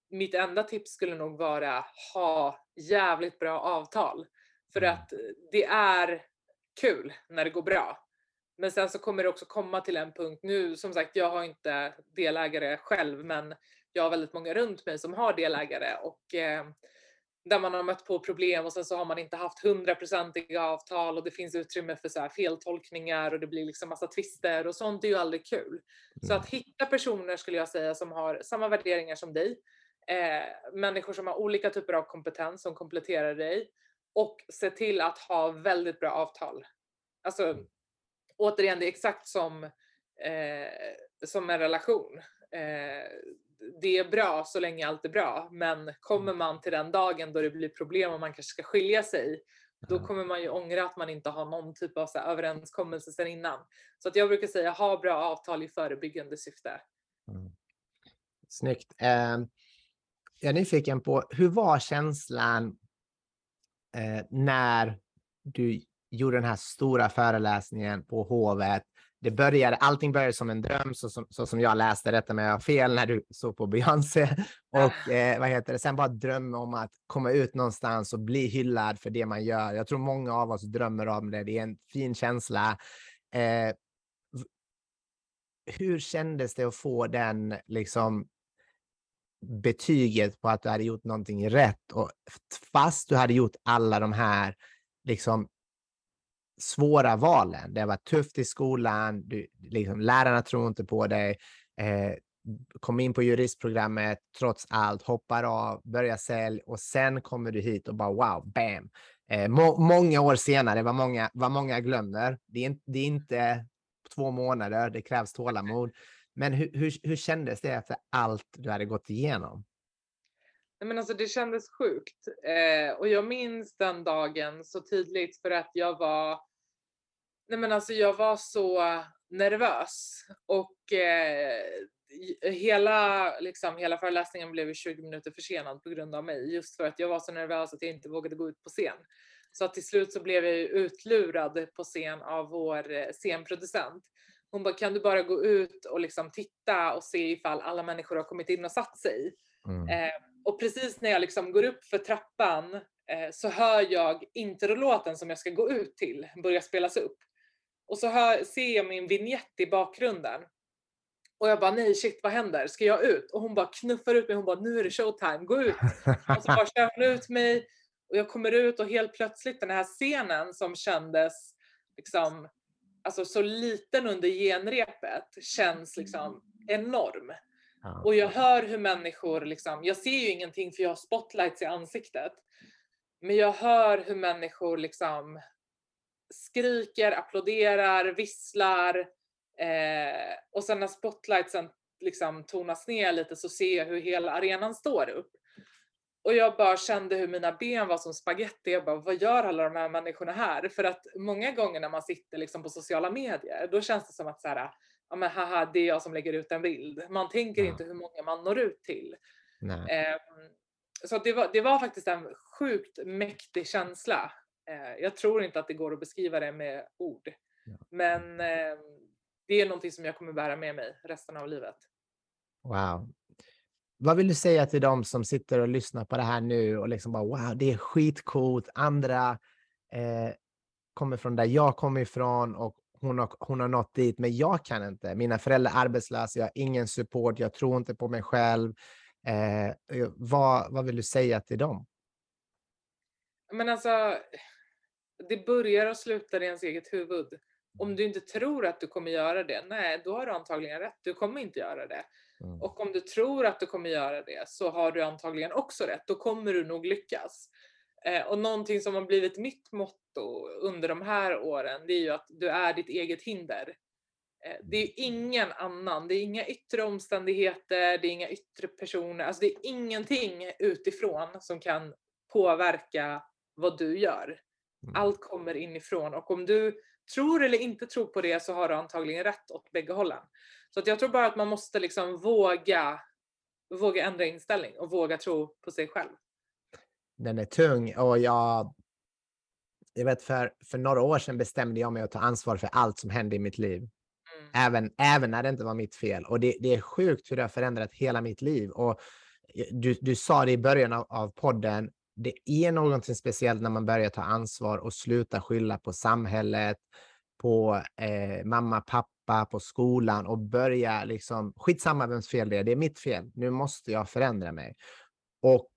mitt enda tips skulle nog vara ha jävligt bra avtal. För att det är kul när det går bra. Men sen så kommer det också komma till en punkt nu. Som sagt, jag har inte delägare själv, men jag har väldigt många runt mig som har delägare. Och eh, där man har mött på problem och sen så har man inte haft hundraprocentiga avtal och det finns utrymme för så här feltolkningar och det blir liksom massa twister och sånt är ju aldrig kul. Så att hitta personer skulle jag säga som har samma värderingar som dig, eh, människor som har olika typer av kompetens som kompletterar dig, och se till att ha väldigt bra avtal. Alltså återigen, det är exakt som, eh, som en relation. Eh, Det är bra så länge allt är bra, men kommer man till den dagen då det blir problem och man kanske ska skilja sig, då kommer man ju ångra att man inte har någon typ av så här överenskommelse sedan innan. Så att jag brukar säga, ha bra avtal i förebyggande syfte. Mm. Snyggt. Eh, jag är nyfiken på, hur var känslan eh, när du gjorde den här stora föreläsningen på Hovet. Det började, allting började som en dröm, så som, så som jag läste detta, men jag har fel när du såg på Beyoncé. Och eh, vad heter det? Sen bara drömma om att komma ut någonstans och bli hyllad för det man gör. Jag tror många av oss drömmer om det. Det är en fin känsla. Eh, hur kändes det att få den liksom betyget på att du hade gjort någonting rätt, och fast du hade gjort alla de här liksom svåra valen? Det var tufft i skolan, du, liksom, lärarna tror inte på dig, eh, kom in på juristprogrammet, trots allt hoppar av, börjar sälj, och sen kommer du hit och bara wow, bam. Eh, må, många år senare, vad många, vad många glömmer, det är, det är inte två månader, det krävs tålamod. Men hur, hur, hur kändes det efter allt du hade gått igenom? Nej, men alltså, det kändes sjukt. Eh, och jag minns den dagen så tydligt för att jag var... Nej, men alltså, jag var så nervös. Och eh, hela, liksom, hela föreläsningen blev tjugo minuter försenad på grund av mig. Just för att jag var så nervös att jag inte vågade gå ut på scen. Så till slut så blev jag ju utlurad på scen av vår scenproducent. Hon bara, kan du bara gå ut och liksom titta och se ifall alla människor har kommit in och satt sig. Mm. Eh, och precis när jag liksom går upp för trappan eh, så hör jag introlåten som jag ska gå ut till börja spelas upp. Och så hör, ser jag min vignett i bakgrunden. Och jag bara, nej shit, vad händer? Ska jag ut? Och hon bara knuffar ut mig. Hon bara, nu är det showtime, gå ut. Och så bara kör hon ut mig. Och jag kommer ut och helt plötsligt den här scenen som kändes liksom... Alltså så liten under genrepet känns liksom enorm. Ah. Och jag hör hur människor liksom, jag ser ju ingenting för jag har spotlights i ansiktet. Men jag hör hur människor liksom skriker, applåderar, visslar. Eh, och sen när spotlightsen liksom tonas ner lite så ser jag hur hela arenan står upp. Och jag bara kände hur mina ben var som spaghetti. Jag bara, vad gör alla de här människorna här? För att många gånger när man sitter liksom på sociala medier, då känns det som att så här, ja men haha, det är jag som lägger ut en bild. Man tänker mm. inte hur många man når ut till. Eh, så det var, det var faktiskt en sjukt mäktig känsla. Eh, jag tror inte att det går att beskriva det med ord. Ja. Men eh, det är någonting som jag kommer bära med mig resten av livet. Wow. Vad vill du säga till dem som sitter och lyssnar på det här nu och liksom bara wow, det är skitcoolt. Andra eh, kommer från där jag kommer ifrån och hon har, hon har nått dit, men jag kan inte. Mina föräldrar är arbetslösa, jag har ingen support, jag tror inte på mig själv. Eh, vad, vad vill du säga till dem? Men alltså, det börjar och slutar i ens eget huvud. Om du inte tror att du kommer göra det, nej, då har du antagligen rätt. Du kommer inte göra det. Mm. Och om du tror att du kommer göra det så har du antagligen också rätt. Då kommer du nog lyckas. Eh, och någonting som har blivit mitt motto under de här åren, det är ju att du är ditt eget hinder. Eh, det är ingen annan. Det är inga yttre omständigheter. Det är inga yttre personer. Alltså det är ingenting utifrån som kan påverka vad du gör. Mm. Allt kommer inifrån. Och om du tror eller inte tror på det så har du antagligen rätt åt bägge hållen. Så att jag tror bara att man måste liksom våga, våga ändra inställning och våga tro på sig själv. Den är tung, och jag, jag vet för, för några år sedan bestämde jag mig att ta ansvar för allt som hände i mitt liv. Mm. Även, även när det inte var mitt fel. Och det, det är sjukt hur det har förändrat hela mitt liv. Och du, du sa det i början av, av podden. Det är någonting speciellt när man börjar ta ansvar och sluta skylla på samhället, på eh, mamma, pappa, på skolan, och börja liksom, skitsamma vems fel det är, det är mitt fel, nu måste jag förändra mig. Och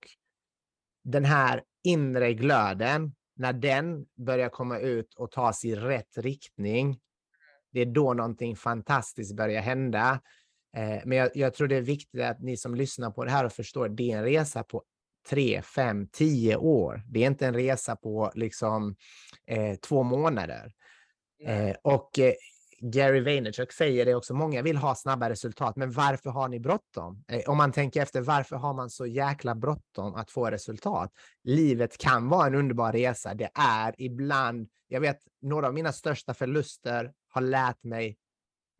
den här inre glöden, när den börjar komma ut och tas i rätt riktning, det är då någonting fantastiskt börjar hända. Eh, men jag, jag tror det är viktigt att ni som lyssnar på det här och förstår, det är en resa på tre, fem, tio år. Det är inte en resa på liksom eh, två månader. Eh, och eh, Gary Vaynerchuk säger det också. Många vill ha snabba resultat, men varför har ni bråttom? Eh, om man tänker efter, varför har man så jäkla bråttom att få resultat? Livet kan vara en underbar resa. Det är ibland, jag vet, några av mina största förluster har lärt mig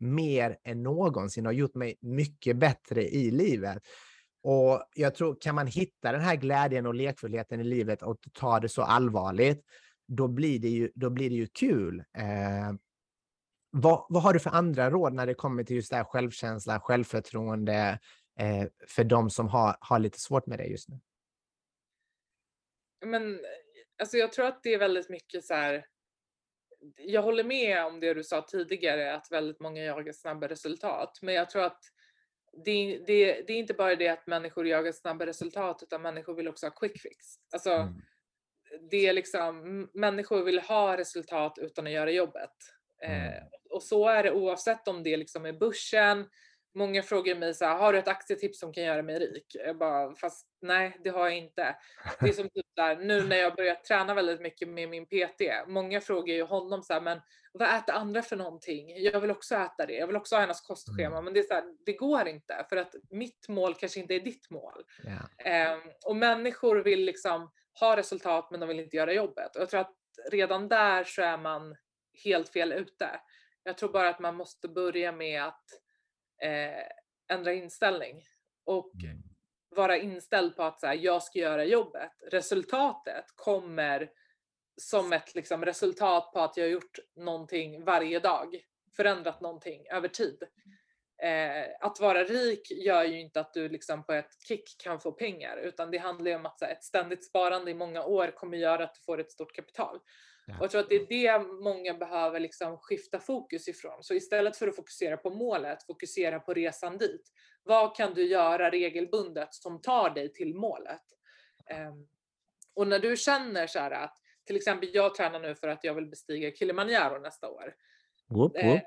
mer än någonsin och gjort mig mycket bättre i livet. Och jag tror, kan man hitta den här glädjen och lekfullheten i livet och ta det så allvarligt, då blir det ju, då blir det ju kul. Eh, vad, vad har du för andra råd när det kommer till just det här självkänsla, självförtroende eh, för de som har, har lite svårt med det just nu? Men, alltså jag tror att det är väldigt mycket så här, jag håller med om det du sa tidigare, att väldigt många jagar snabba resultat. Men jag tror att det, det, det är inte bara det att människor jagar snabba resultat, utan människor vill också ha quick fix. Alltså, mm. det är liksom, människor vill ha resultat utan att göra jobbet. Mm. Eh, och så är det oavsett om det liksom är börsen. Många frågar mig så här, har du ett aktietips som kan göra mig rik? Jag bara, fast nej, det har jag inte. Det är som typ där, nu när jag börjar träna väldigt mycket med min P T. Många frågar ju honom så här, men vad äter andra för någonting? Jag vill också äta det. Jag vill också ha hennes kostschema. Men det är så här, det går inte. För att mitt mål kanske inte är ditt mål. Yeah. Eh, och människor vill liksom ha resultat, men de vill inte göra jobbet. Och jag tror att redan där så är man helt fel ute. Jag tror bara att man måste börja med att Eh, ändra inställning och okay. vara inställd på att så här, jag ska göra jobbet. Resultatet kommer som ett liksom, resultat på att jag har gjort någonting varje dag, förändrat någonting över tid. Eh, att vara rik gör ju inte att du liksom, på ett kick kan få pengar, utan det handlar ju om att så här, ett ständigt sparande i många år kommer göra att du får ett stort kapital. Ja. Och jag tror att det är det många behöver liksom skifta fokus ifrån. Så istället för att fokusera på målet, fokusera på resan dit. Vad kan du göra regelbundet som tar dig till målet? Um, och när du känner så här att, till exempel jag tränar nu för att jag vill bestiga Kilimanjaro nästa år. Whoop, whoop.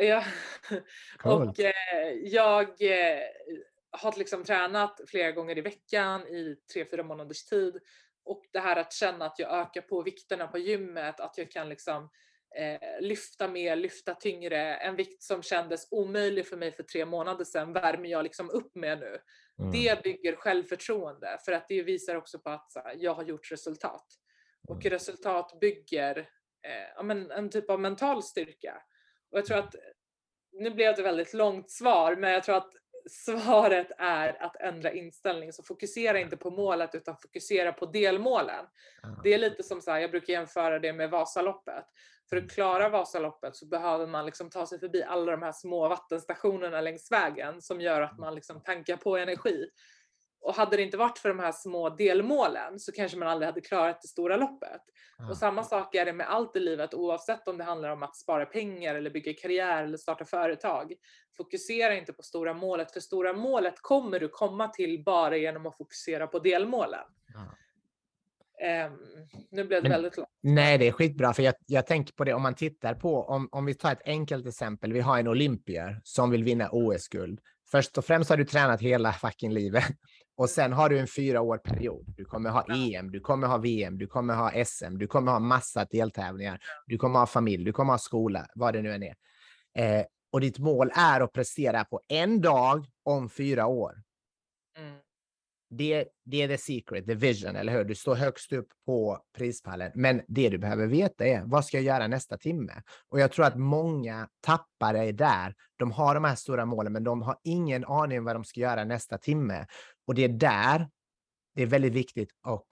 Eh, ja. Och eh, jag eh, har liksom tränat flera gånger i veckan i tre, fyra månaders tid. Och det här att känna att jag ökar på vikterna på gymmet. Att jag kan liksom, eh, lyfta mer, lyfta tyngre. En vikt som kändes omöjlig för mig för tre månader sedan värmer jag liksom upp med nu. Mm. Det bygger självförtroende. För att det visar också på att så, jag har gjort resultat. Och mm. resultat bygger eh, ja, men, en typ av mental styrka. Och jag tror att, nu blev det väldigt långt svar. Men jag tror att svaret är att ändra inställning. Så fokusera inte på målet, utan fokusera på delmålen. Det är lite som så här, jag brukar jämföra det med Vasaloppet. För att klara Vasaloppet så behöver man liksom ta sig förbi alla de här små vattenstationerna längs vägen som gör att man liksom tankar på energi. Och hade det inte varit för de här små delmålen så kanske man aldrig hade klarat det stora loppet. Och samma sak är det med allt i livet, oavsett om det handlar om att spara pengar eller bygga karriär eller starta företag. Fokusera inte på stora målet, för stora målet kommer du komma till bara genom att fokusera på delmålen. Um, nu blev det Men, väldigt långt. Nej, det är skitbra, för jag, jag tänker på det om man tittar på, om, om vi tar ett enkelt exempel, vi har en olympier som vill vinna O S-guld. Först och främst har du tränat hela fucking livet. Och sen har du en fyra år period. Du kommer ha E M, du kommer ha V M, du kommer ha S M, du kommer ha massa deltävlingar. Du kommer ha familj, du kommer ha skola, vad det nu än är. Eh, och ditt mål är att prestera på en dag om fyra år. Mm. Det, det är the secret, the vision, eller hur? Du står högst upp på prispallen. Men det du behöver veta är, vad ska jag göra nästa timme? Och jag tror att många tappare är där. De har de här stora målen, men de har ingen aning om vad de ska göra nästa timme. Och det är där det är väldigt viktigt att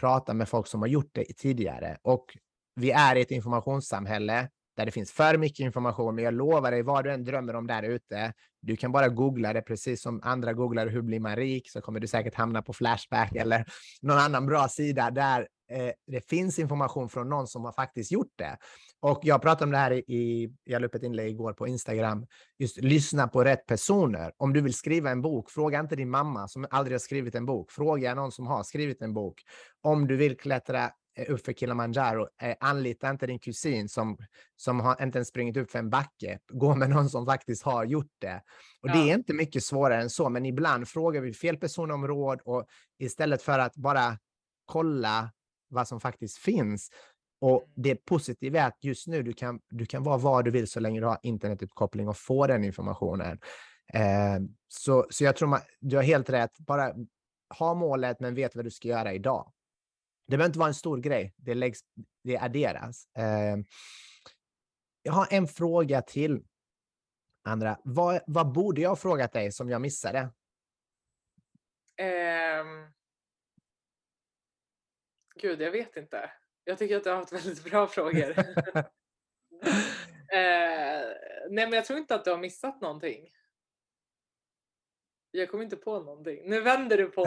prata med folk som har gjort det tidigare. Och vi är i ett informationssamhälle där det finns för mycket information. Men jag lovar dig, vad du än drömmer om där ute, du kan bara googla det, precis som andra googlar hur blir man rik, så kommer du säkert hamna på Flashback eller någon annan bra sida där eh, det finns information från någon som har faktiskt gjort det. Och jag pratade om det här i, jag la upp ett inlägg igår på Instagram, just lyssna på rätt personer. Om du vill skriva en bok, fråga inte din mamma som aldrig har skrivit en bok, fråga någon som har skrivit en bok. Om du vill klättra upp för Kilimanjaro, eh, anlita inte din kusin som, som har inte ens sprungit upp för en backe, gå med någon som faktiskt har gjort det. Och ja. Det är inte mycket svårare än så, men ibland frågar vi fel person om råd, och istället för att bara kolla vad som faktiskt finns. Och det positiva är att just nu du kan, du kan vara vad du vill så länge du har internetutkoppling och får den informationen. Eh, så, så jag tror man, du har helt rätt, bara ha målet men vet vad du ska göra idag. Det behöver inte vara en stor grej. Det, läggs, det adderas. Eh, jag har en fråga till, Andra. Vad, vad borde jag ha frågat dig som jag missade? Um, Gud, jag vet inte. Jag tycker att du har haft väldigt bra frågor. eh, nej men jag tror inte att du har missat någonting. Jag kommer inte på någonting. Nu vänder du på...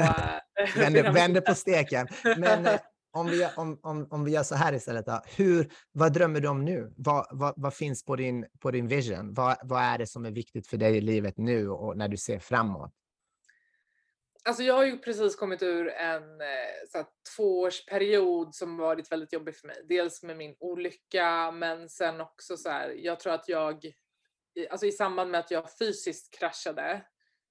vänder, vänder på steken. Men eh, om, vi, om, om, om vi gör så här istället då. Hur, vad drömmer du om nu? Vad, vad, vad finns på din, på din vision? Vad, vad är det som är viktigt för dig i livet nu och när du ser framåt? Alltså jag har ju precis kommit ur en så här, tvåårsperiod som varit väldigt jobbig för mig. Dels med min olycka, men sen också så här, jag tror att jag, alltså i samband med att jag fysiskt kraschade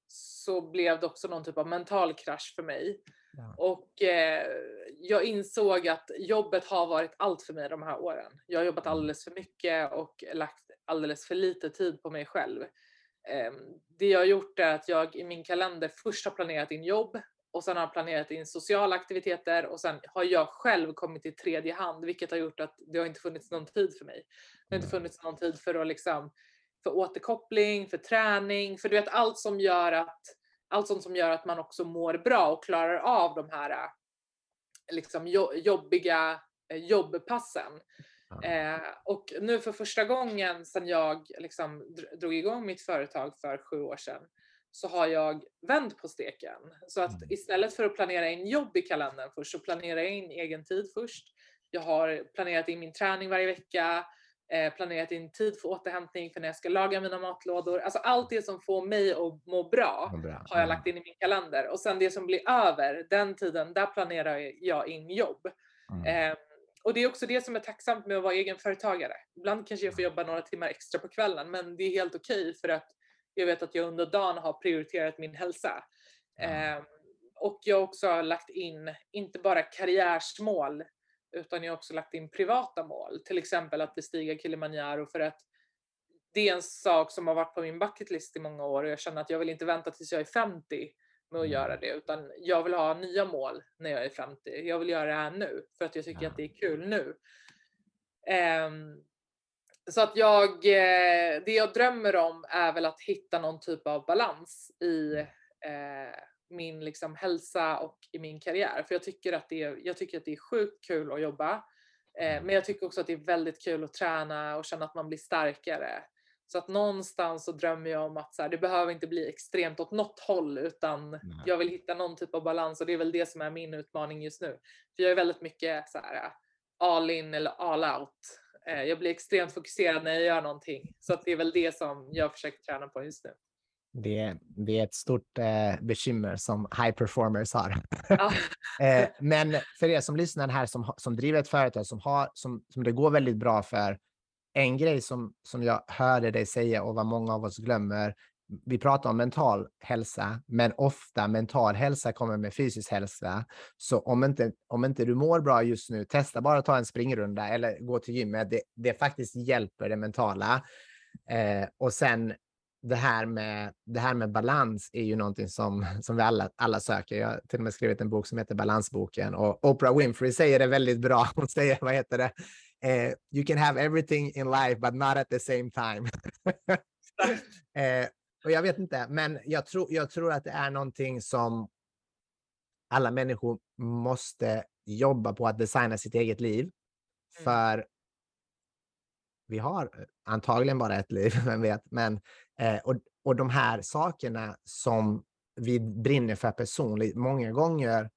så blev det också någon typ av mental krasch för mig. Ja. Och eh, jag insåg att jobbet har varit allt för mig de här åren. Jag har jobbat alldeles för mycket och lagt alldeles för lite tid på mig själv. Det jag har gjort är att jag i min kalender först har planerat in jobb och sen har planerat in sociala aktiviteter och sen har jag själv kommit i tredje hand, vilket har gjort att det har inte funnits någon tid för mig. Det har inte funnits någon tid för, att liksom, för återkoppling, för träning, för du vet allt som gör att, allt sånt som gör att man också mår bra och klarar av de här liksom, jobbiga jobbpassen. Eh, och nu för första gången sedan jag liksom drog igång mitt företag för sju år sedan så har jag vänt på steken. Så att istället för att planera in jobb i kalendern först så planerar jag in egen tid först. Jag har planerat in min träning varje vecka, eh, planerat in tid för återhämtning för när jag ska laga mina matlådor. Alltså allt det som får mig att må bra, må bra. har jag lagt in i min kalender. Och sen det som blir över, den tiden, där planerar jag in jobb. Mm. Eh, Och det är också det som är tacksamt med att vara egen företagare. Ibland kanske jag får jobba några timmar extra på kvällen. Men det är helt okej för att jag vet att jag under dagen har prioriterat min hälsa. Mm. Eh, och jag också har lagt in inte bara karriärsmål. Utan jag har också lagt in privata mål. Till exempel att bestiga Kilimanjaro. För att det är en sak som har varit på min bucketlist i många år. Och jag känner att jag vill inte vänta tills jag är femtio. Med att göra det, utan jag vill ha nya mål när jag är femtio. Jag vill göra det här nu för att jag tycker ja. att det är kul nu. Um, så att jag, det jag drömmer om är väl att hitta någon typ av balans i eh, min liksom hälsa och i min karriär. För jag tycker att det är, jag tycker att det är sjukt kul att jobba. Eh, men jag tycker också att det är väldigt kul att träna och känna att man blir starkare. Så att någonstans så drömmer jag om att så här, det behöver inte bli extremt åt något håll utan Nej. jag vill hitta någon typ av balans och det är väl det som är min utmaning just nu. För jag är väldigt mycket så här all in eller all out. Jag blir extremt fokuserad när jag gör någonting. Så att det är väl det som jag försöker träna på just nu. Det, det är ett stort eh, bekymmer som high performers har. Ja. eh, men för er som lyssnar här som, som driver ett företag som, har, som, som det går väldigt bra för. En grej som, som jag hörde dig säga och vad många av oss glömmer, vi pratar om mental hälsa, men ofta mental hälsa kommer med fysisk hälsa. Så om inte, om inte du mår bra just nu, testa bara att ta en springrunda eller gå till gymmet. Det, det faktiskt hjälper det mentala. Eh, och sen det här, med, det här med balans är ju någonting som, som vi alla, alla söker. Jag har till och med skrivit en bok som heter Balansboken och Oprah Winfrey säger det väldigt bra. Hon säger, vad heter det? Uh, you can have everything in life, but not at the same time. uh, och jag vet inte, men jag, tro, jag tror att det är någonting som alla människor måste jobba på att designa sitt eget liv. Mm. För vi har antagligen bara ett liv, vem vet. Men, uh, och, och de här sakerna som vi brinner för personligt, många gånger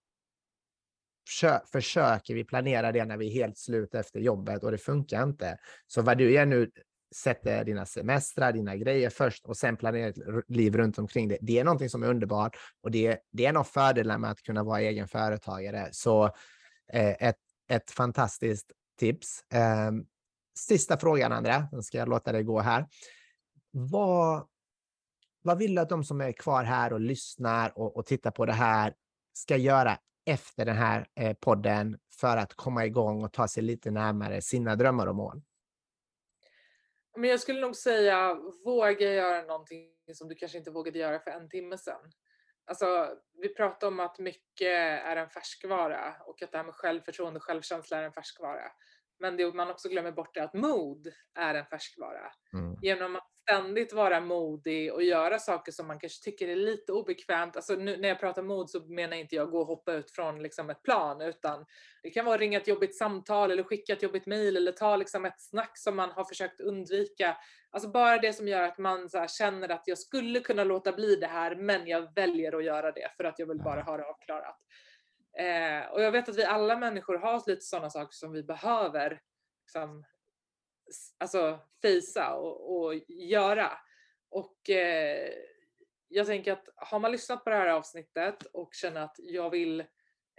försöker vi planera det när vi är helt slut efter jobbet och det funkar inte. Så vad du gör nu, sätter dina semestrar, dina grejer först och sen planerar ett liv runt omkring det. Det är någonting som är underbart och det, det är någon fördel med att kunna vara egen företagare. Så eh, ett, ett fantastiskt tips. Eh, sista frågan, Andra, sen ska jag låta dig gå här. Vad, vad vill du att de som är kvar här och lyssnar och, och tittar på det här ska göra efter den här podden för att komma igång och ta sig lite närmare sina drömmar och mål? Men jag skulle nog säga, våga göra någonting som du kanske inte vågade göra för en timme sedan. Alltså, vi pratar om att mycket är en färskvara och att det här med självförtroende och självkänsla är en färskvara. Men det man också glömmer bort är att mod är en färskvara. Mm. Genom att ständigt vara modig och göra saker som man kanske tycker är lite obekvämt. Alltså nu, när jag pratar mod så menar inte jag gå och hoppa ut från liksom ett plan, utan det kan vara ringa ett jobbigt samtal eller skicka ett jobbigt mejl eller ta liksom ett snack som man har försökt undvika. Alltså bara det som gör att man så här känner att jag skulle kunna låta bli det här, men jag väljer att göra det för att jag vill bara ha det avklarat. Eh, och jag vet att vi alla människor har lite sådana saker som vi behöver liksom, alltså fejsa och, och göra. Och eh, jag tänker att har man lyssnat på det här avsnittet och känner att jag vill,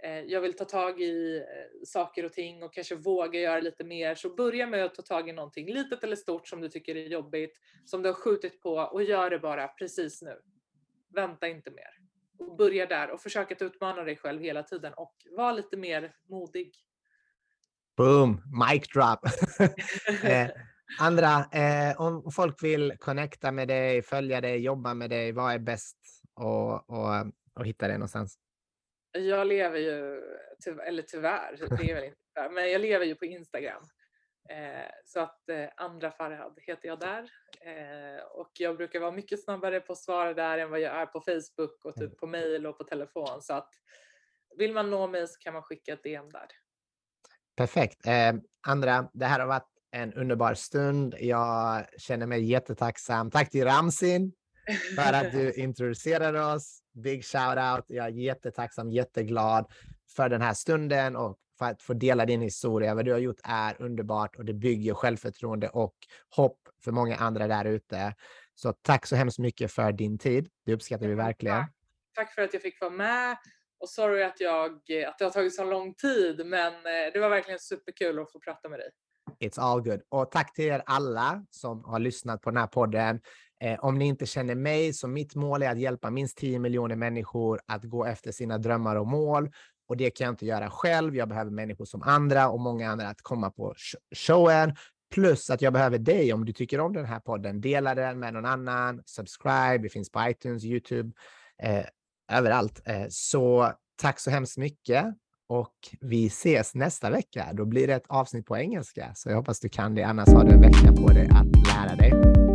eh, jag vill ta tag i eh, saker och ting och kanske våga göra lite mer, så börja med att ta tag i någonting litet eller stort som du tycker är jobbigt, som du har skjutit på, och gör det bara precis nu. Vänta inte mer. Och börja där och försöka att utmana dig själv hela tiden och vara lite mer modig. Boom, mic drop. eh, Andra, eh, om folk vill connecta med dig, följa dig, jobba med dig, vad är bäst och, och, och hitta dig någonstans? Jag lever ju, ty- eller tyvärr, det är väl inte där, men jag lever ju på Instagram. Eh, så att eh, Andra Farhad heter jag där, eh, och jag brukar vara mycket snabbare på att svara där än vad jag är på Facebook och typ på mejl och på telefon, så att vill man nå mig så kan man skicka ett D M där. Perfekt. eh, Andra, det här har varit en underbar stund. Jag känner mig jättetacksam. Tack till Ramsin för att du introducerade oss. Big shout out. Jag är jättetacksam, jätteglad för den här stunden och för att få dela din historia. Vad du har gjort är underbart och det bygger självförtroende och hopp för många andra där ute. Så tack så hemskt mycket för din tid. Det uppskattar vi verkligen. Tack, tack för att jag fick vara med. Och sorry att, jag, att det har tagit så lång tid, men det var verkligen superkul att få prata med dig. It's all good. Och tack till er alla som har lyssnat på den här podden. Eh, om ni inte känner mig, så mitt mål är att hjälpa minst tio miljoner människor att gå efter sina drömmar och mål. Och det kan jag inte göra själv. Jag behöver människor som Andra och många andra att komma på showen. Plus att jag behöver dig. Om du tycker om den här podden, dela den med någon annan. Subscribe. Det finns på iTunes, YouTube. Eh, överallt. Eh, så tack så hemskt mycket. Och vi ses nästa vecka. Då blir det ett avsnitt på engelska. Så jag hoppas du kan det. Annars har du en vecka på dig att lära dig.